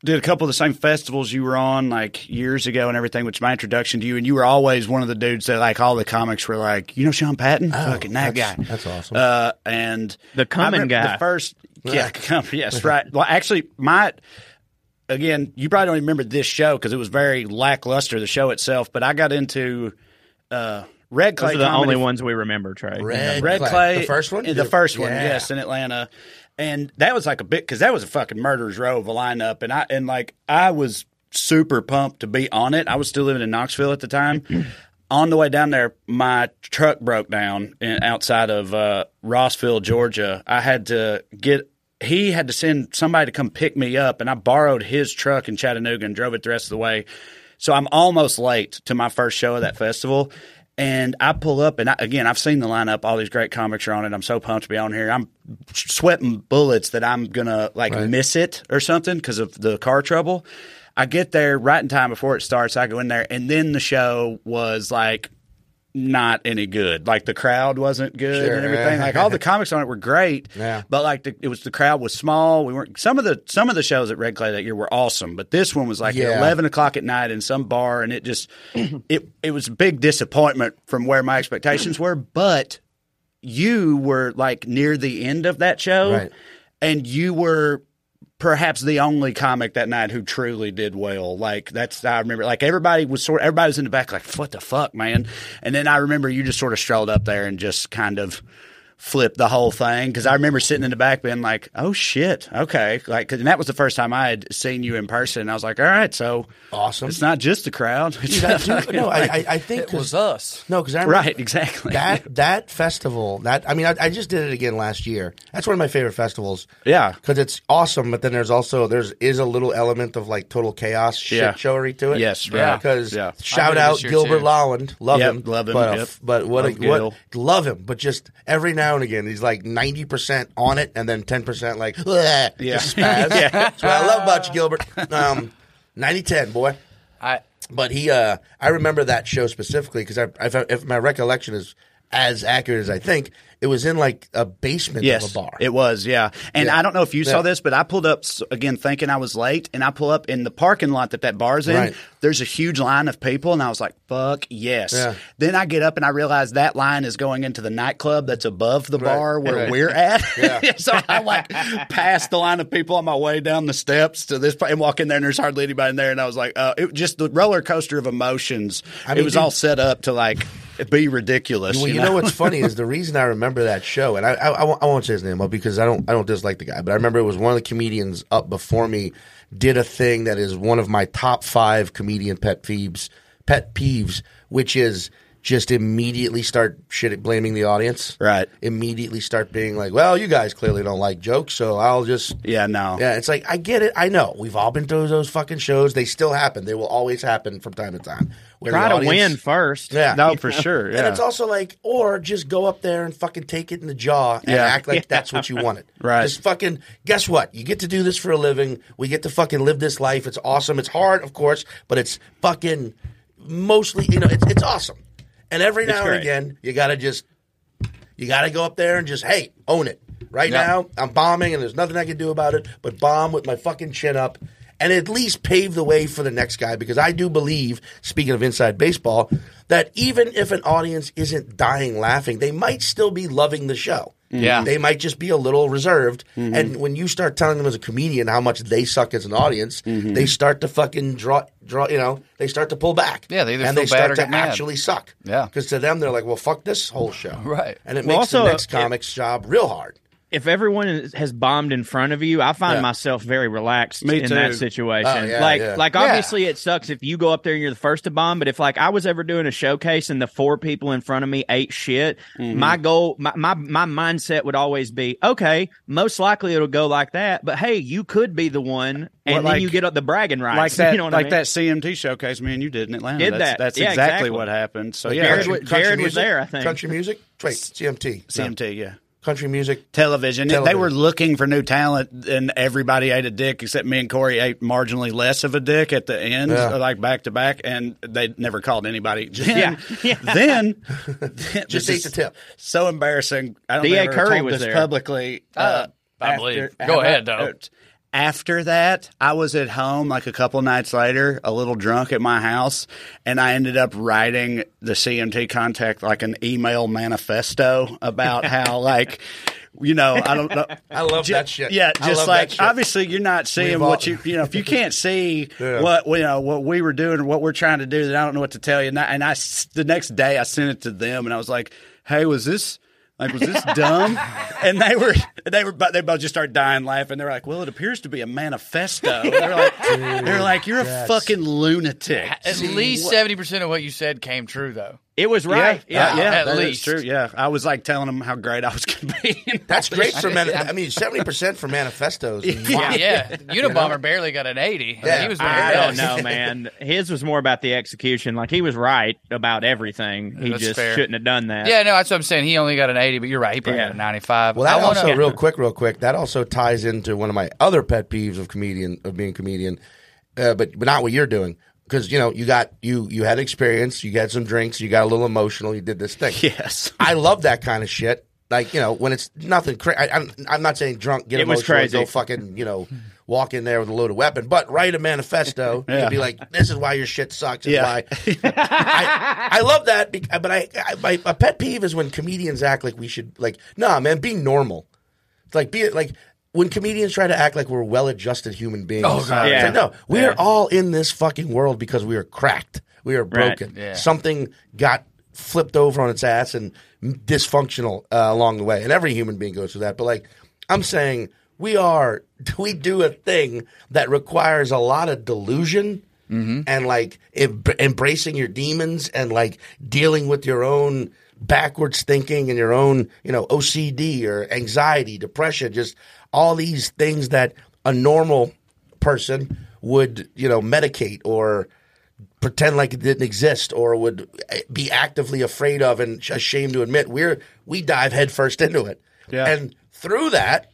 Did a couple of the same festivals you were on like years ago and everything, which is my introduction to you. And you were always one of the dudes that like all the comics were like, you know, Sean Patton, fucking that guy. That's awesome. And the common guy, the first, yes, right. Well, actually, you probably don't remember this show because it was very lackluster, the show itself. But I got into Red Clay. Those are the only ones we remember, Trey. Red Clay, the first one, yes, in Atlanta. And that was like a bit – because that was a fucking murderer's row of a lineup. And I was super pumped to be on it. I was still living in Knoxville at the time. On the way down there, my truck broke down outside of Rossville, Georgia. I had to get – he had to send somebody to come pick me up, and I borrowed his truck in Chattanooga and drove it the rest of the way. So I'm almost late to my first show of that festival. And I pull up, and again, I've seen the lineup. All these great comics are on it. I'm so pumped to be on here. I'm sweating bullets that I'm going to, like, miss it or something because of the car trouble. I get there right in time before it starts. I go in there, and then the show was, like, not any good. Like, the crowd wasn't good and everything. Like, all the comics on it were great, but, like, the crowd was small. We weren't some of the shows at Red Clay that year were awesome, but this one was, like, at 11 o'clock at night in some bar, and it just it was a big disappointment from where my expectations were. But you were, like, near the end of that show, and you were perhaps the only comic that night who truly did well. Like, that's, I remember, like, everybody was in the back like, what the fuck, man? And then I remember you just sort of strolled up there and just kind of flipped the whole thing. Cause I remember sitting in the back being like, oh shit. Okay. Like, and that was the first time I had seen you in person. I was like, all right. So awesome. It's not just the crowd. I think it was us. No, cause I remember exactly that festival that, I mean, I just did it again last year. That's one of my favorite festivals. Yeah. Cause it's awesome. But then there's also, there's a little element of, like, total chaos shit showery to it. Yes. Right. Yeah. Cause shout out Gilbert Lolland. Love him. But love him. But just every now and again, he's like 90% on it, and then 10% like, this is bad. That's what I love about you, Gilbert. 90-10, boy. But he, I remember that show specifically because if my recollection is as accurate as I think, it was in, like, a basement of a bar. It was, And I don't know if you saw this, but I pulled up, again, thinking I was late, and I pull up in the parking lot that bar's in. Right. There's a huge line of people, and I was like, fuck, yes. Yeah. Then I get up, and I realize that line is going into the nightclub that's above the bar where we're at. Yeah. So I, like, passed the line of people on my way down the steps to this and walk in there, and there's hardly anybody in there. And I was like, it just the roller coaster of emotions. I mean, it was all set up to, like, be ridiculous. Well, you know what's funny is the reason I remember that show, and I won't say his name up because I don't dislike the guy, but I remember it was one of the comedians up before me did a thing that is one of my top 5 comedian pet peeves, which is just immediately start blaming the audience. Right. Immediately start being like, well, you guys clearly don't like jokes, so I'll just Yeah, it's like, I get it. I know. We've all been to those fucking shows. They still happen. They will always happen from time to time. Try to win first. Yeah. No, for sure. Yeah. And it's also like, or just go up there and fucking take it in the jaw and act like that's what you wanted. Right. Just fucking, guess what? You get to do this for a living. We get to fucking live this life. It's awesome. It's hard, of course, but it's fucking mostly, it's awesome. And every now and again, you gotta go up there and just, hey, own it. Right now, I'm bombing and there's nothing I can do about it but bomb with my fucking chin up and at least pave the way for the next guy, because I do believe, speaking of inside baseball, that even if an audience isn't dying laughing, they might still be loving the show. Yeah. They might just be a little reserved. Mm-hmm. And when you start telling them as a comedian how much they suck as an audience, they start to fucking they start to pull back. Yeah, they either feel bad or get mad. And they start to actually suck. Yeah. Because to them, they're like, well, fuck this whole show. Right. And it makes the next comic's job real hard. If everyone has bombed in front of you, I find myself very relaxed in that situation. Oh, yeah, like obviously it sucks if you go up there and you're the first to bomb, but if, like, I was ever doing a showcase and the 4 people in front of me ate shit, my goal, my mindset would always be, okay, most likely it'll go like that, but hey, you could be the one. And then you get up the bragging rights. Like that, that CMT showcase me and you did in Atlanta. That's exactly what happened. So Jared was there, I think. Country music? Wait, CMT. CMT, yeah. Country music. Television. They were looking for new talent, and everybody ate a dick except me and Corey ate marginally less of a dick at the end, like back to back, and they never called anybody. Then just ate the tip. So embarrassing. I don't know if Curry was there publicly. I believe. Go ahead, though. After that, I was at home like a couple nights later, a little drunk at my house, and I ended up writing the CMT contact like an email manifesto about how, like, I don't know. I love that shit. Yeah, just like, obviously you're not seeing what if you can't see what we were doing or what we're trying to do, then I don't know what to tell you. And I, the next day I sent it to them and I was like, hey, was this dumb? And they both just started dying laughing. They're like, well, it appears to be a manifesto. They're like, you're a fucking lunatic. At least 70% of what you said came true, though. It was right. Yeah, at least. True. Yeah, I was like telling him how great I was going to be. That's great for I mean, 70% for manifestos. Yeah. Unabomber barely got an 80. Yeah. He was I don't know, man. His was more about the execution. Like, he was right about everything. He that's just fair. Shouldn't have done that. Yeah, no, that's what I'm saying. He only got an 80, but you're right. He probably got a 95. Well, that also, real quick, that also ties into one of my other pet peeves of being a comedian, but not what you're doing. Because, you know, you had experience, you got some drinks, you got a little emotional, you did this thing. Yes. I love that kind of shit. Like, you know, when it's nothing crazy. I'm not saying drunk, get it emotional, go fucking, you know, walk in there with a loaded weapon. But write a manifesto and be like, this is why your shit sucks. And why. I love that. But my pet peeve is when comedians act like we should, like, nah, man, be normal. It's like, be like. When comedians try to act like we're well-adjusted human beings, it's like, no, we are all in this fucking world because we are cracked, we are broken. Right. Yeah. Something got flipped over on its ass and dysfunctional along the way, and every human being goes through that. But like I'm saying, we do a thing that requires a lot of delusion and like embracing your demons and like dealing with your own backwards thinking and your own, you know, OCD or anxiety, depression, just all these things that a normal person would, you know, medicate or pretend like it didn't exist or would be actively afraid of and ashamed to admit. We dive headfirst into it. Yeah. And through that,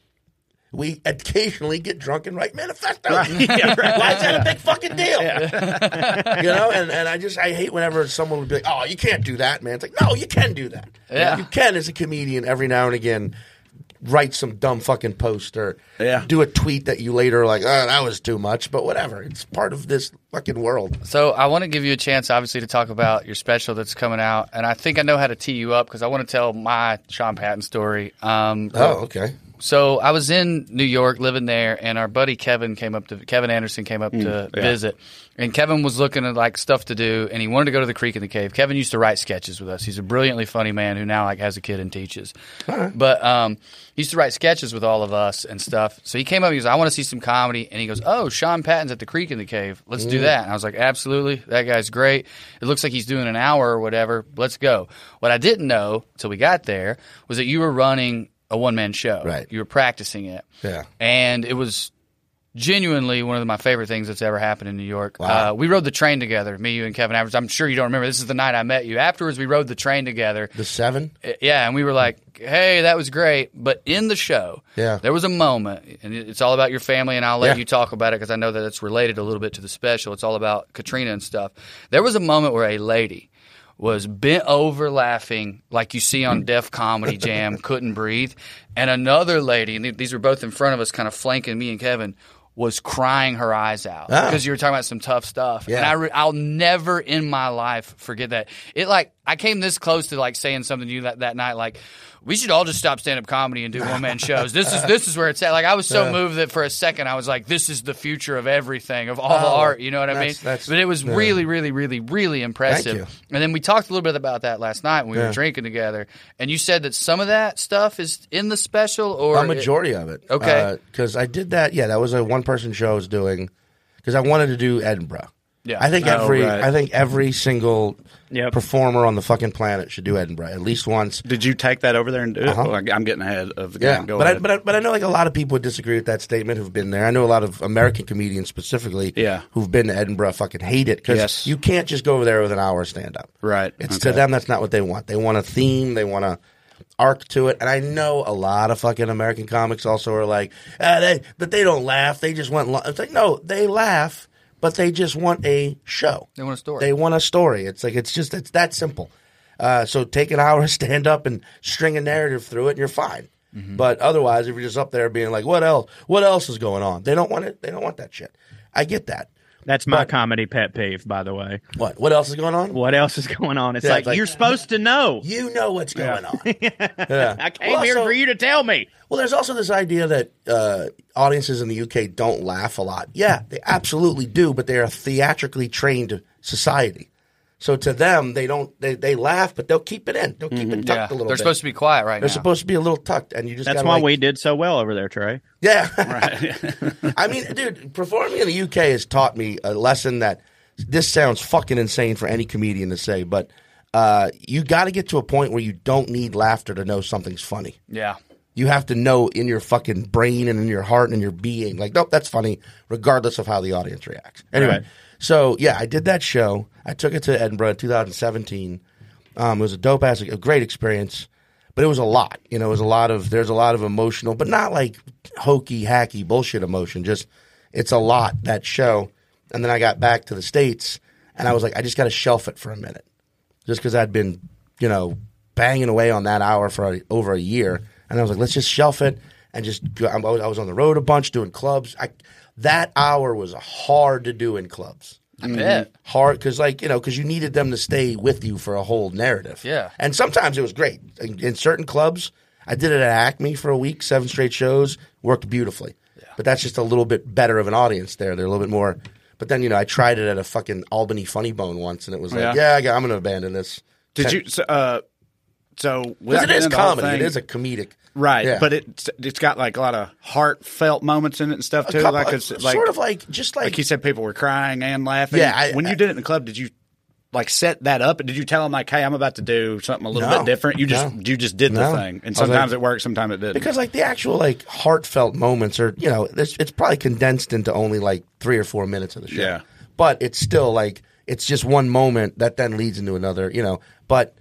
we occasionally get drunk and write manifestos. Right. Yeah, right. Why is that a big fucking deal? Yeah. You know, and I hate whenever someone would be like, oh, you can't do that, man. It's like, no, you can do that. Yeah. You can, as a comedian, every now and again, write some dumb fucking post or do a tweet that you later are like, oh, that was too much, but whatever. It's part of this fucking world. So I want to give you a chance, obviously, to talk about your special that's coming out, and I think I know how to tee you up because I want to tell my Sean Patton story. Okay. So I was in New York, living there, and our buddy Kevin Anderson came up to visit. And Kevin was looking at like stuff to do, and he wanted to go to the Creek and the Cave. Kevin used to write sketches with us. He's a brilliantly funny man who now like has a kid and teaches. Right. But he used to write sketches with all of us and stuff. So he came up, he goes, I want to see some comedy. And he goes, oh, Sean Patton's at the Creek and the Cave. Let's do that. And I was like, absolutely. That guy's great. It looks like he's doing an hour or whatever. Let's go. What I didn't know till we got there was that you were running a one-man show. Right. You were practicing it. Yeah. And it was genuinely one of my favorite things that's ever happened in New York. Wow. We rode the train together, me, you, and Kevin Anderson. I'm sure you don't remember. This is the night I met you. Afterwards, we rode the train together. The 7? Yeah, and we were like, hey, that was great. But in the show, there was a moment, and it's all about your family, and I'll let you talk about it because I know that it's related a little bit to the special. It's all about Katrina and stuff. There was a moment where a lady was bent over laughing like you see on Def Comedy Jam, couldn't breathe. And another lady, and these were both in front of us, kind of flanking me and Kevin, was crying her eyes out because you were talking about some tough stuff. Yeah. And I'll never in my life forget that. It like I came this close to like saying something to you that night, like, we should all just stop stand-up comedy and do one-man shows. This is where it's at. Like I was so moved that for a second I was like, this is the future of everything, of all art. You know what I mean? But it was really, really, really, really impressive. Thank you. And then we talked a little bit about that last night when we were drinking together. And you said that some of that stuff is in the special, or a majority of it. Okay, because I did that. Yeah, that was a one-person show I was doing because I wanted to do Edinburgh. Yeah, I think every single performer on the fucking planet should do Edinburgh at least once. Did you take that over there and do it? Uh-huh. Well, I'm getting ahead of the game. Go ahead. But I know like a lot of people would disagree with that statement who've been there. I know a lot of American comedians specifically who've been to Edinburgh fucking hate it because you can't just go over there with an hour stand up. Right. It's to them that's not what they want. They want a theme. They want a arc to it, and I know a lot of fucking American comics also are like, but they don't laugh. They just want. It's like, no, they laugh. But they just want a show. They want a story. They want a story. It's like it's that simple. So take an hour, stand up, and string a narrative through it, and you're fine. Mm-hmm. But otherwise, if you're just up there being like, "What else? What else is going on?" They don't want it. They don't want that shit. I get that. That's my comedy pet peeve, by the way. What? What else is going on? What else is going on? It's like you're supposed to know. You know what's going on. I came here for you to tell me. Well, there's also this idea that audiences in the UK don't laugh a lot. Yeah, they absolutely do, but they are a theatrically trained society. So to them, they don't. They laugh, but they'll keep it in. They'll keep it tucked a little bit. They're supposed to be quiet right now. They're supposed to be a little tucked, and you just. That's why we did so well over there, Trey. Yeah. Right. I mean, dude, performing in the UK has taught me a lesson that this sounds fucking insane for any comedian to say, but you got to get to a point where you don't need laughter to know something's funny. Yeah. You have to know in your fucking brain and in your heart and in your being, like, nope, that's funny, regardless of how the audience reacts. Anyway, right. So, yeah, I did that show. I took it to Edinburgh in 2017. It was a dope-ass, a great experience, but it was a lot. You know, it was a lot of, there's a lot of emotional, but not like hokey, hacky bullshit emotion. Just, it's a lot, that show. And then I got back to the States, and I was like, I just got to shelf it for a minute. Just because I'd been, you know, banging away on that hour for over a year. And I was like, let's just shelf it and just – I was on the road a bunch doing clubs. That hour was hard to do in clubs. I bet. Hard because, like, you know, because you needed them to stay with you for a whole narrative. Yeah. And sometimes it was great. In certain clubs, I did it at Acme for a week, 7 straight shows, worked beautifully. Yeah. But that's just a little bit better of an audience there. They're a little bit more – but then, you know, I tried it at a fucking Albany Funny Bone once, and it was like, I'm going to abandon this. Did you So it is comedy. It is a comedic, right? Yeah. But it's got like a lot of heartfelt moments in it and stuff too. Like you said, people were crying and laughing. Yeah. When you did it in the club, did you like set that up? And did you tell them like, hey, I'm about to do something a little bit different? You just did the thing, and sometimes it worked, sometimes it didn't. Because like the actual like heartfelt moments are, you know, it's probably condensed into only like 3 or 4 minutes of the show. Yeah. But it's still like it's just one moment that then leads into another. You know, but.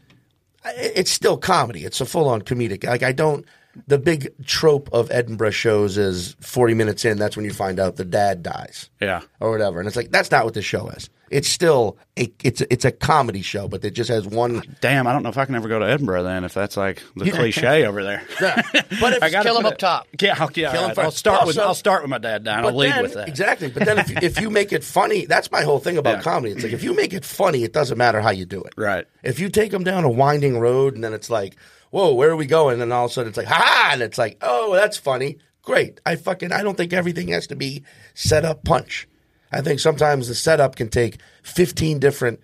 It's still comedy. It's a full-on comedic. Like, I don't – the big trope of Edinburgh shows is 40 minutes in, that's when you find out the dad dies. Yeah. Or whatever. And it's like, that's not what this show is. It's still it's a comedy show, but it just has one – Damn, I don't know if I can ever go to Edinburgh then if that's like the cliche over there. Yeah. But if kill him up top. Yeah, kill him first. I'll start with my dad dying. I'll lead with that. Exactly. But then if you make it funny – that's my whole thing about comedy. It's like if you make it funny, it doesn't matter how you do it. Right. If you take them down a winding road and then it's like – whoa, where are we going? And all of a sudden it's like, ha-ha! And it's like, oh, that's funny. Great. I don't think everything has to be set up punch. I think sometimes the setup can take 15 different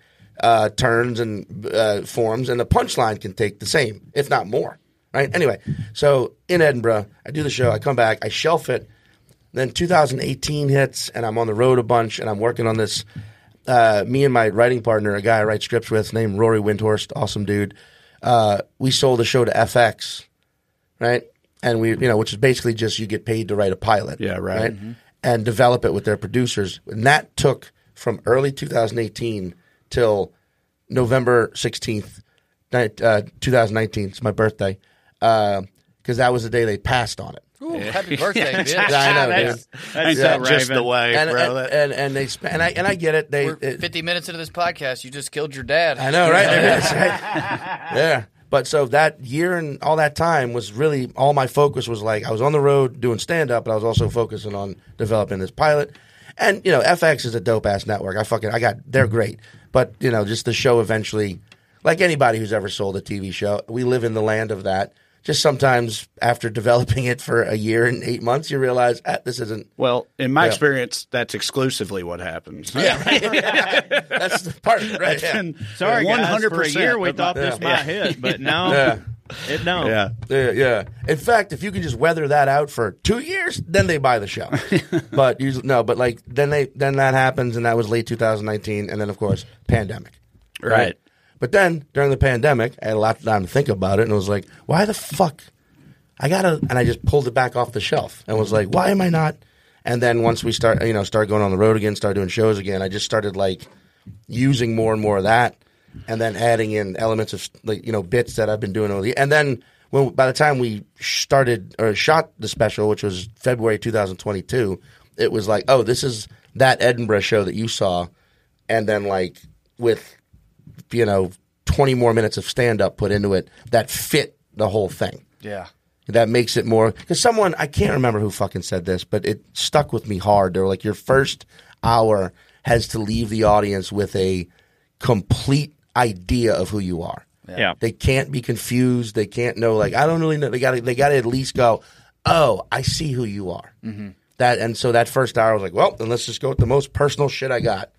turns and forms, and the punchline can take the same, if not more. Right? Anyway, so in Edinburgh, I do the show. I come back. I shelf it. Then 2018 hits, and I'm on the road a bunch, and I'm working on this. Me and my writing partner, a guy I write scripts with named Rory Windhorst, awesome dude. We sold the show to FX, right? And we, you know, which is basically just you get paid to write a pilot, yeah, right? Mm-hmm. And develop it with their producers. And that took from early 2018 till November 16th, 2019. It's my birthday because that was the day they passed on it. Ooh, happy birthday! Bitch. I know, that's just the way, bro. And they spent, and I get it. We're 50 minutes into this podcast, you just killed your dad. I know, right? Yeah. But so that year and all that time was really all my focus was like I was on the road doing stand up, but I was also focusing on developing this pilot. And you know, FX is a dope ass network. They're great, but you know, just the show eventually, like anybody who's ever sold a TV show, we live in the land of that. Just sometimes after developing it for a year and 8 months, you realize this isn't. Well, in my experience, that's exclusively what happens. Yeah, right. That's the part of it, right? Yeah. Sorry, 100%. For a year we thought this might hit, but now it don't. Yeah. In fact, if you can just weather that out for 2 years, then they buy the show. But usually, no. But like then that happens, and that was late 2019, and then of course pandemic, right? But then, during the pandemic, I had a lot of time to think about it, and I was like, why the fuck? And I just pulled it back off the shelf and was like, why am I not? And then once we start going on the road again, start doing shows again, I just started, like, using more and more of that and then adding in elements of, like, you know, bits that I've been doing over the years. And then by the time we started or shot the special, which was February 2022, it was like, oh, this is that Edinburgh show that you saw, and then, like, with – you know, 20 more minutes of stand-up put into it that fit the whole thing. Yeah. That makes it more – because someone – I can't remember who fucking said this, but it stuck with me hard. They were like, your first hour has to leave the audience with a complete idea of who you are. Yeah. They can't be confused. They can't know – like, I don't really know. They got to at least go, oh, I see who you are. Mm-hmm. And so that first hour I was like, well, then let's just go with the most personal shit I got.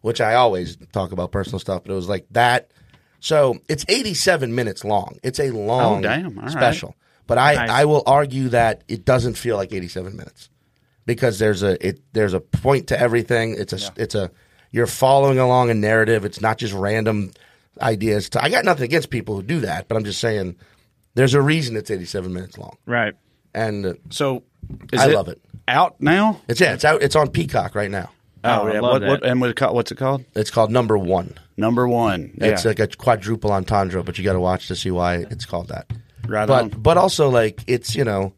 Which I always talk about personal stuff, but it was like that. So it's 87 minutes long. It's a long special. Right. But I will argue that it doesn't feel like 87 minutes because there's a point to everything. It's a you're following along a narrative. It's not just random ideas. I got nothing against people who do that, but I'm just saying there's a reason it's 87 minutes long. Right. And so I love it. Out now? It's out. It's on Peacock right now. Oh, yeah. What's it called? It's called Number One. Number One. Yeah. It's like a quadruple entendre, but you got to watch to see why it's called that. Right. But also, like, it's, you know,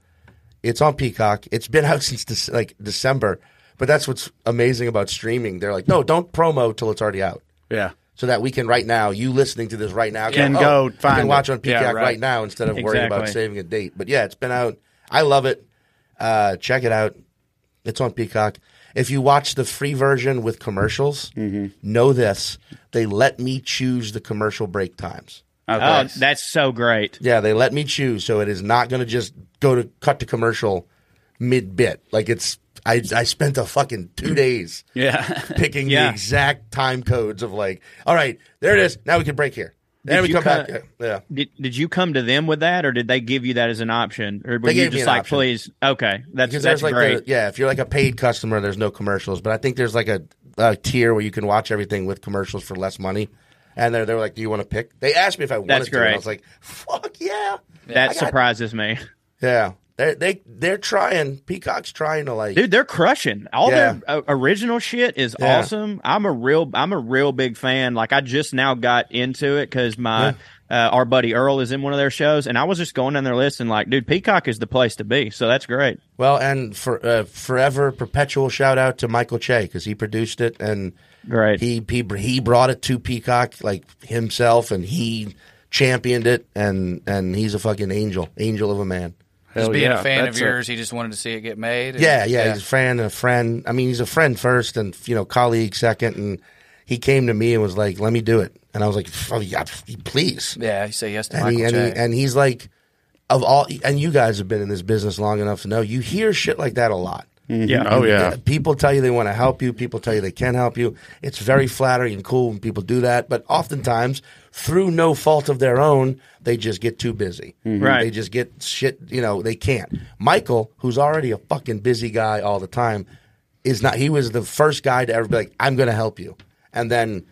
it's on Peacock. It's been out since December. But that's what's amazing about streaming. They're like, no, don't promo till it's already out. Yeah. So that we can right now, you listening to this right now, can watch it on Peacock right now instead of worrying about saving a date. But yeah, it's been out. I love it. Check it out. It's on Peacock. If you watch the free version with commercials, know this. They let me choose the commercial break times. Okay. Oh, that's so great. Yeah, they let me choose. So it is not going to just cut to commercial mid-bit. Like I spent a fucking 2 days picking the exact time codes of like, all right, there it is. Now we can break here. Then we come back. Yeah. Did you come to them with that, or did they give you that as an option? Or were you just like, option. Please? Okay. That's like great. If you're like a paid customer, there's no commercials. But I think there's like a tier where you can watch everything with commercials for less money. And they were like, do you want to pick? They asked me if I wanted to. And I was like, fuck yeah. That surprises me. Yeah. They're trying. Peacock's trying to like. Dude, they're crushing. All their original shit is awesome. I'm a real big fan. Like, I just now got into it because our buddy Earl is in one of their shows, and I was just going down their list and like, dude, Peacock is the place to be. So that's great. Well, and for forever perpetual shout out to Michael Che because he produced it and he brought it to Peacock like himself, and he championed it, and he's a fucking angel of a man. Just being a fan of yours, he just wanted to see it get made. Yeah, he's a friend. I mean, he's a friend first, and colleague second. And he came to me and was like, "Let me do it," and I was like, "Oh yeah, please." Yeah, he said yes to Michael Che. And he's like, of all, and you guys have been in this business long enough to know you hear shit like that a lot. Mm-hmm. Yeah. Oh yeah. People tell you they want to help you. People tell you they can help you. It's very flattering and cool when people do that, but oftentimes, through no fault of their own, they just get too busy. Mm-hmm. Right. They just get shit, they can't. Michael, who's already a fucking busy guy all the time, he was the first guy to ever be like, I'm going to help you. And then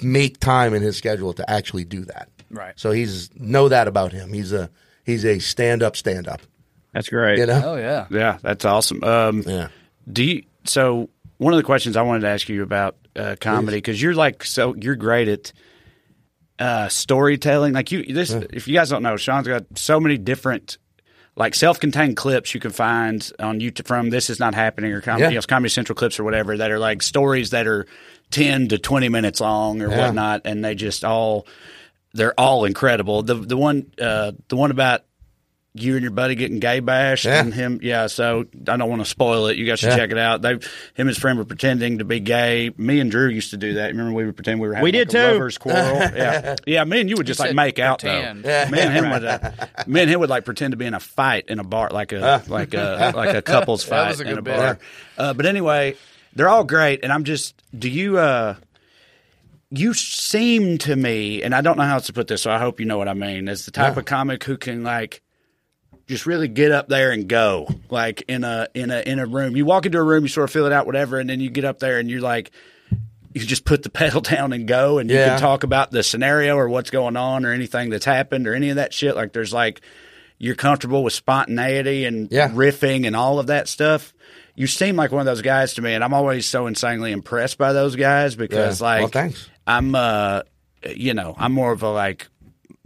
make time in his schedule to actually do that. Right. So know that about him. He's a stand-up. That's great. Oh, yeah. Yeah, that's awesome. So one of the questions I wanted to ask you about comedy, because you're great at storytelling, if you guys don't know, Sean's got so many different like self-contained clips you can find on YouTube from This Is Not Happening or Comedy Central clips or whatever that are like stories that are 10 to 20 minutes long or whatnot, and they just they're all incredible. The one about you and your buddy getting gay bashed and him. Yeah. So I don't want to spoil it. You guys should check it out. Him and his friend were pretending to be gay. Me and Drew used to do that. Remember, we would pretend we were having a lover's quarrel. Yeah. Yeah. Me and you would just make out though. Yeah. Me and him would like pretend to be in a fight in a bar, like a couple's fight in a bar. But anyway, they're all great. And I'm just, you seem to me, and I don't know how else to put this, so I hope you know what I mean, as the type of comic who can like, just really get up there and go, like in a room. You walk into a room, you sort of feel it out, whatever, and then you get up there and you're like, you just put the pedal down and go, and you can talk about the scenario or what's going on or anything that's happened or any of that shit. Like there's like you're comfortable with spontaneity and riffing and all of that stuff. You seem like one of those guys to me, and I'm always so insanely impressed by those guys because I'm more of a like.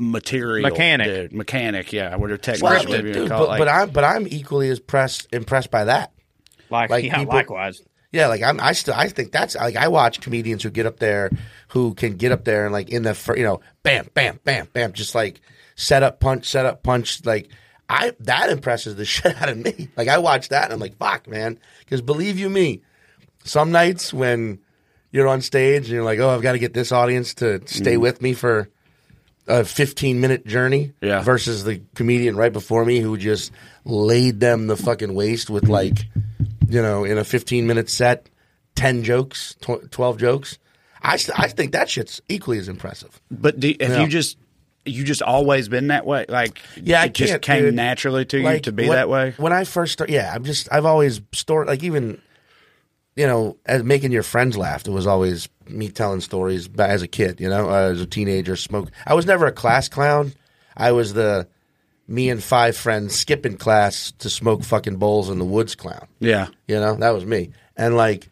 Mechanic, yeah. What a technician, I'm equally as impressed by that. Likewise. Yeah, like I think that's like I watch comedians who can get up there and like in the bam, bam, bam, bam, just like set up, punch. Like that impresses the shit out of me. Like I watch that and I'm like, fuck, man, because believe you me, some nights when you're on stage and you're like, oh, I've got to get this audience to stay with me for a 15-minute journey versus the comedian right before me who just laid them the fucking waste with like, in a 15-minute set, 10 jokes, 12 jokes. I think that shit's equally as impressive. But have you just always been that way? Like, it just came naturally to you to be that way? When I first started, I've always stored, like even, as making your friends laugh, it was always me telling stories as a kid, you know, as a teenager. I was never a class clown. I was the me and five friends skipping class to smoke fucking bowls in the woods clown. Yeah. You know, that was me. And like,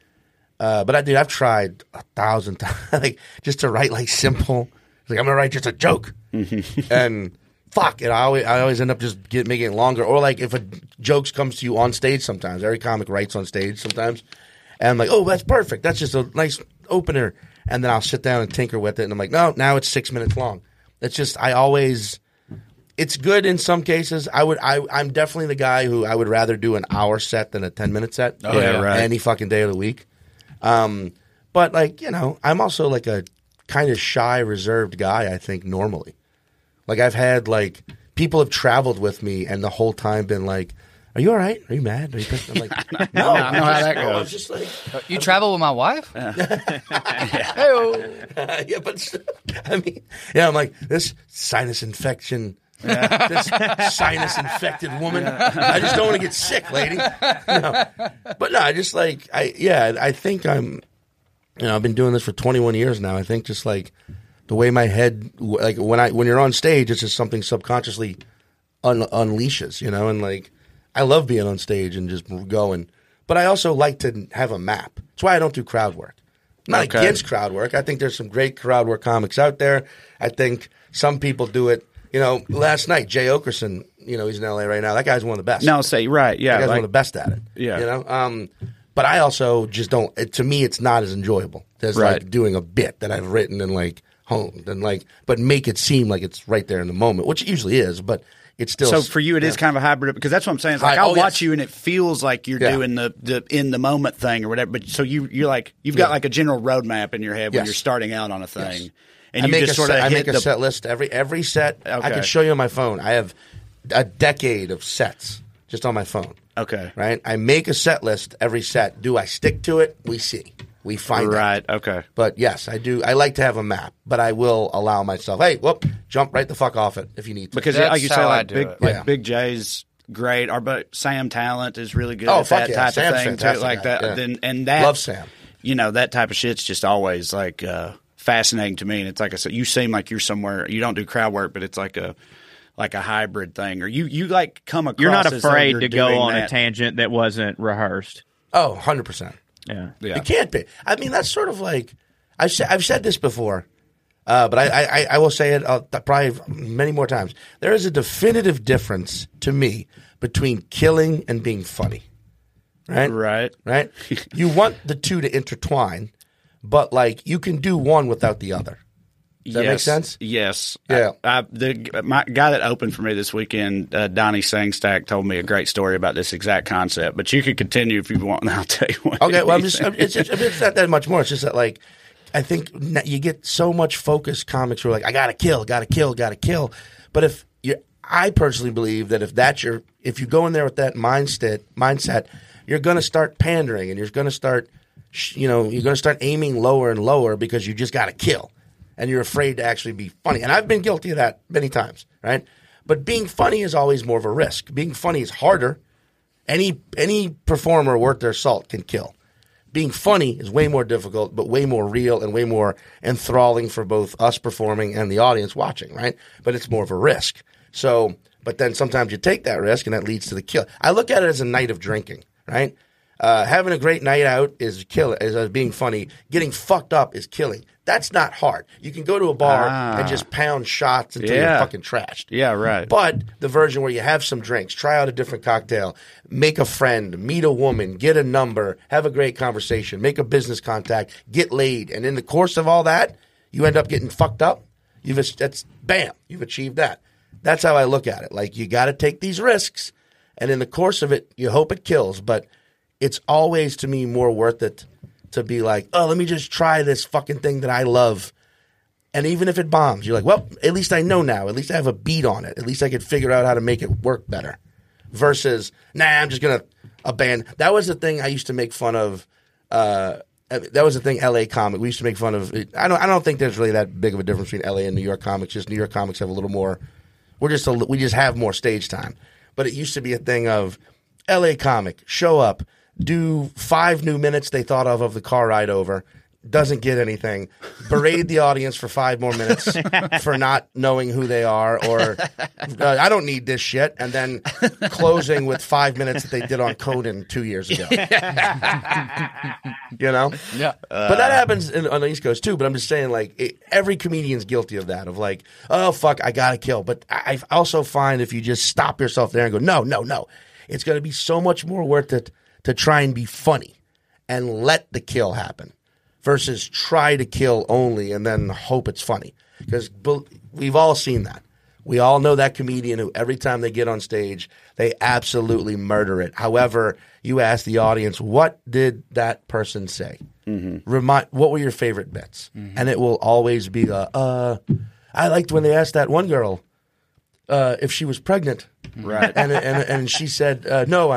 but I've tried 1,000 times, like, just to write like simple, like, I'm going to write just a joke. And fuck it. I always end up just making it longer. Or like if a joke comes to you on stage sometimes, every comic writes on stage sometimes. And I'm like, oh, that's perfect. That's just a nice opener. And then I'll sit down and tinker with it. And I'm like, no, now it's 6 minutes long. It's just, it's good in some cases. I'm definitely the guy who I would rather do an hour set than a 10-minute set. Oh, yeah, right. Any fucking day of the week. But like, you know, I'm also like a kind of shy, reserved guy, I think, normally. Like I've had like, people have traveled with me and the whole time been like, are you all right? Are you mad? Are you pissed? I'm like, no. I know how that goes. I'm just like, you travel with my wife? Yeah. Yeah, but I mean, yeah, I'm like, this sinus infection, this sinus infected woman. I just don't want to get sick, lady. No. But no, I just like, I think I'm, you know, I've been doing this for 21 years now. I think just like the way my head, like when you're on stage, it's just something subconsciously unleashes, you know, and like, I love being on stage and just going, but I also like to have a map. That's why I don't do crowd work. I'm not against crowd work. I think there's some great crowd work comics out there. I think some people do it. You know, last night, Jay Okerson, you know, he's in LA right now. That guy's one of the best. No, say, right. Yeah. That guy's one of the best at it. Yeah. You know, but I also just don't, to me, it's not as enjoyable as like doing a bit that I've written and like honed and like, but make it seem like it's right there in the moment, which it usually is, but. It's still, so for you, it is kind of a hybrid, because that's what I'm saying. It's like watch you, and it feels like you're doing the in the moment thing or whatever. But so you're like you've got like a general roadmap in your head when you're starting out on a thing, and I you just sort of I make a set list every set. Okay. I can show you on my phone. I have a decade of sets just on my phone. Okay, right. I make a set list every set. Do I stick to it? We see. We find out. Right, okay. But yes, I do. I like to have a map, but I will allow myself, hey, jump right the fuck off it if you need to. Because that's like you say, like Big J's great. But Sam Talent is really good at that type Sam's of thing too, like that. Yeah. And that love Sam. You know, that type of shit's just always like fascinating to me. And it's like I said, you seem like you're somewhere. You don't do crowd work, but it's like a hybrid thing. Or you like come across. You're not afraid to go on a tangent that wasn't rehearsed. Oh, 100%. Yeah. It can't be. I mean, that's sort of like I've said this before, but I will say it probably many more times. There is a definitive difference to me between killing and being funny, right? Right. You want the two to intertwine, but like you can do one without the other. Does that make sense? Yes. Yeah. My guy that opened for me this weekend, Donnie Sangstack, told me a great story about this exact concept. But you could continue if you want, and I'll tell you what. Okay. Well, it's not that much more. It's just that, like, I think you get so much focused comics who are like, I gotta kill, gotta kill, gotta kill. But I personally believe that if you go in there with that mindset, you're gonna start pandering, and you're gonna start, you know, you're gonna start aiming lower and lower because you just gotta kill. And you're afraid to actually be funny. And I've been guilty of that many times, right? But being funny is always more of a risk. Being funny is harder. Any performer worth their salt can kill. Being funny is way more difficult, but way more real and way more enthralling for both us performing and the audience watching, right? But it's more of a risk. So, but then sometimes you take that risk and that leads to the kill. I look at it as a night of drinking, right? Having a great night out is killing. Is being funny. Getting fucked up is killing. That's not hard. You can go to a bar and just pound shots until you're fucking trashed. Yeah, right. But the version where you have some drinks, try out a different cocktail, make a friend, meet a woman, get a number, have a great conversation, make a business contact, get laid, and in the course of all that, you end up getting fucked up. You've achieved that. That's how I look at it. Like, you got to take these risks, and in the course of it, you hope it kills, but it's always, to me, more worth it to be like, oh, let me just try this fucking thing that I love. And even if it bombs, you're like, well, at least I know now. At least I have a beat on it. At least I could figure out how to make it work better. Versus, I'm just going to abandon. That was the thing I used to make fun of. That was the thing L.A. comic. We used to make fun of. I don't think there's really that big of a difference between L.A. and New York comics. Just New York comics have a little more. We just have more stage time. But it used to be a thing of L.A. comic, show up. Do 5 new minutes they thought of the car ride over. doesn't get anything, berate the audience for 5 more minutes for not knowing who they are, or I don't need this shit, and then closing with 5 minutes that they did on Conan 2 years ago. You know? Yeah. But that happens on the East Coast too, but I'm just saying, like, every comedian's guilty of that, of like, oh, fuck, I gotta kill. But I also find if you just stop yourself there and go, no, no, no, it's gonna be so much more worth it to try and be funny and let the kill happen. Versus try to kill only and then hope it's funny. Because we've all seen that. We all know that comedian who every time they get on stage, they absolutely murder it. However, you ask the audience, what did that person say? Mm-hmm. What were your favorite bits? Mm-hmm. And it will always be, I liked when they asked that one girl if she was pregnant. Right. And she said, no,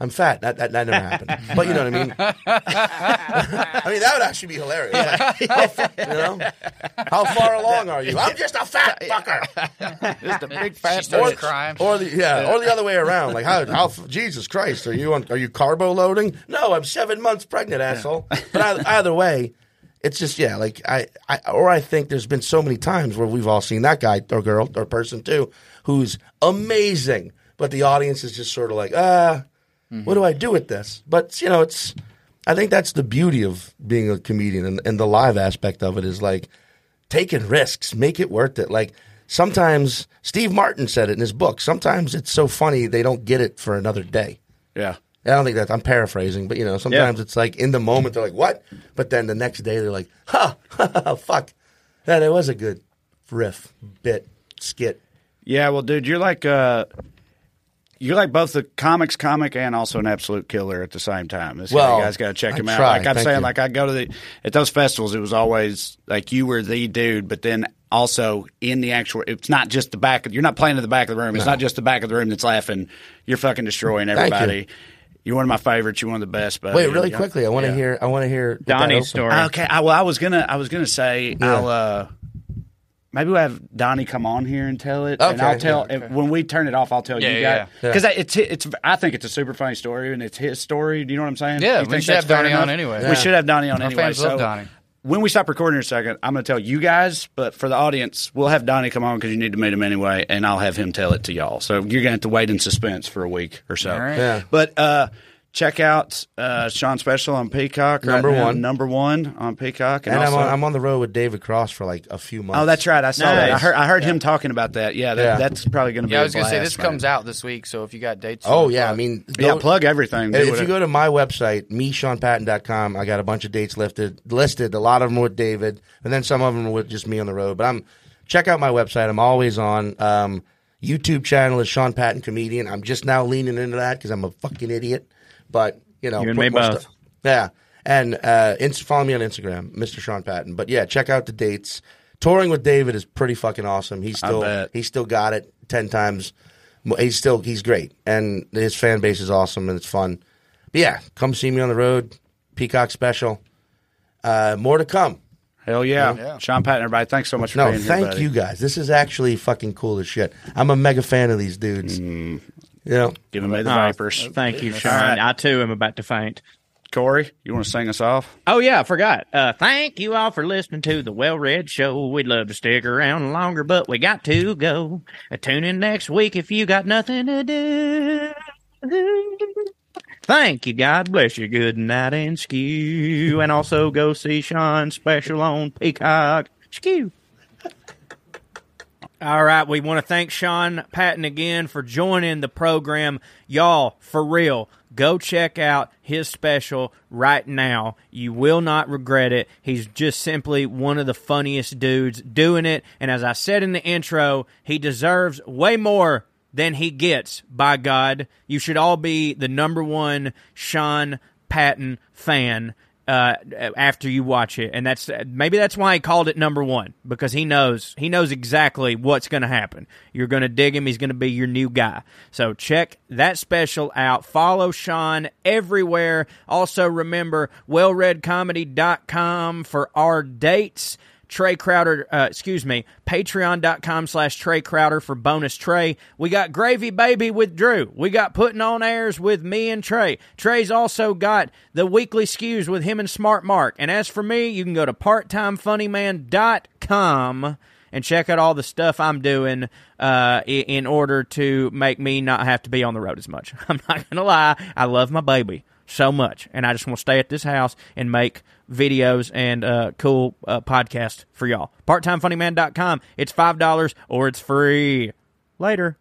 I'm fat. That never happened. But you know what I mean? I mean, that would actually be hilarious. Like, how far along are you? I'm just a fat fucker. Just a big fat fucker. Or the other way around. Like, how Jesus Christ, are you carbo loading? No, I'm 7 months pregnant, asshole. Yeah. But either way, it's just, yeah, like, I think there's been so many times where we've all seen that guy or girl or person too who's amazing, but the audience is just sort of like, mm-hmm. What do I do with this? But, it's. I think that's the beauty of being a comedian and the live aspect of it is like taking risks, make it worth it. Like sometimes Steve Martin said it in his book. Sometimes it's so funny they don't get it for another day. Yeah. I don't think that I'm paraphrasing, but, sometimes it's like in the moment they're like, what? But then the next day they're like, fuck. That it was a good riff, bit, skit. Yeah, well, dude, you're like you're like both the comic and also an absolute killer at the same time. You guys got to check him out. Like I'm saying, like I go to at those festivals, it was always like you were the dude, but then also in the actual, it's not just the back. You're not playing in the back of the room. It's not just the back of the room that's laughing. You're fucking destroying everybody. You're one of my favorites. You're one of the best. But wait, really quickly, I want to hear. I want to hear Donnie's story. Okay. I was gonna say I'll. Maybe we'll have Donnie come on here and tell it, and I'll tell when we turn it off. I'll tell you guys because I think it's a super funny story, and it's his story. Do you know what I'm saying? Yeah, we should have Donnie on anyway. Yeah. We should have Donnie on anyway. Fans love Donnie. When we stop recording in a second, I'm going to tell you guys, but for the audience, we'll have Donnie come on because you need to meet him anyway, and I'll have him tell it to y'all. So you're going to have to wait in suspense for a week or so. All right. Yeah. But check out Sean's special on Peacock. Number One on Peacock. And also, I'm on the road with David Cross for like a few months. Oh, that's right. I saw that. I heard him talking about that. Yeah, that's probably going to be a blast. I was going to say, this comes out this week, so if you got dates. Oh, yeah. Plug. I mean, plug everything. If you go to my website, SeanPatton.com, I got a bunch of dates listed. A lot of them with David, and then some of them with just me on the road. But check out my website. I'm always on. YouTube channel is Sean Patton Comedian. I'm just now leaning into that because I'm a fucking idiot. But, you and me both. Yeah. And follow me on Instagram, Mr. Sean Patton. But, yeah, check out the dates. Touring with David is pretty fucking awesome. He's still got it 10 times. He's great. And his fan base is awesome, and it's fun. But, yeah, come see me on the road. Peacock special. More to come. Hell yeah. Sean Patton, everybody, thanks so much for being here, buddy. No, thank you guys. This is actually fucking cool as shit. I'm a mega fan of these dudes. Mm. Yeah, giving me the vipers. Thank you, Sean. Right. I, too, am about to faint. Corey, you want to sing us off? Oh, yeah, I forgot. Thank you all for listening to the Well Read Show. We'd love to stick around longer, but we got to go. Tune in next week if you got nothing to do. Thank you. God bless you. Good night and skew. And also go see Sean's special on Peacock. Skew. All right, we want to thank Sean Patton again for joining the program. Y'all, for real, go check out his special right now. You will not regret it. He's just simply one of the funniest dudes doing it. And as I said in the intro, he deserves way more than he gets, by God. You should all be the #1 Sean Patton fan after you watch it, and that's maybe that's why he called it #1, because he knows exactly what's going to happen. You're going to dig him. He's going to be your new guy. So check that special out. Follow Sean everywhere. Also remember wellredcomedy.com for our dates. Trae Crowder, patreon.com/Trae Crowder for bonus Trae. We got Gravy Baby with Drew. We got Putting On Airs with me and Trae. Trae's also got the weekly skews with him and Smart Mark. And as for me, you can go to parttimefunnyman.com and check out all the stuff I'm doing in order to make me not have to be on the road as much. I'm not going to lie. I love my baby so much, and I just want to stay at this house and make videos and cool podcasts for y'all. ParttimeFunnyman.com. It's $5 or it's free. Later.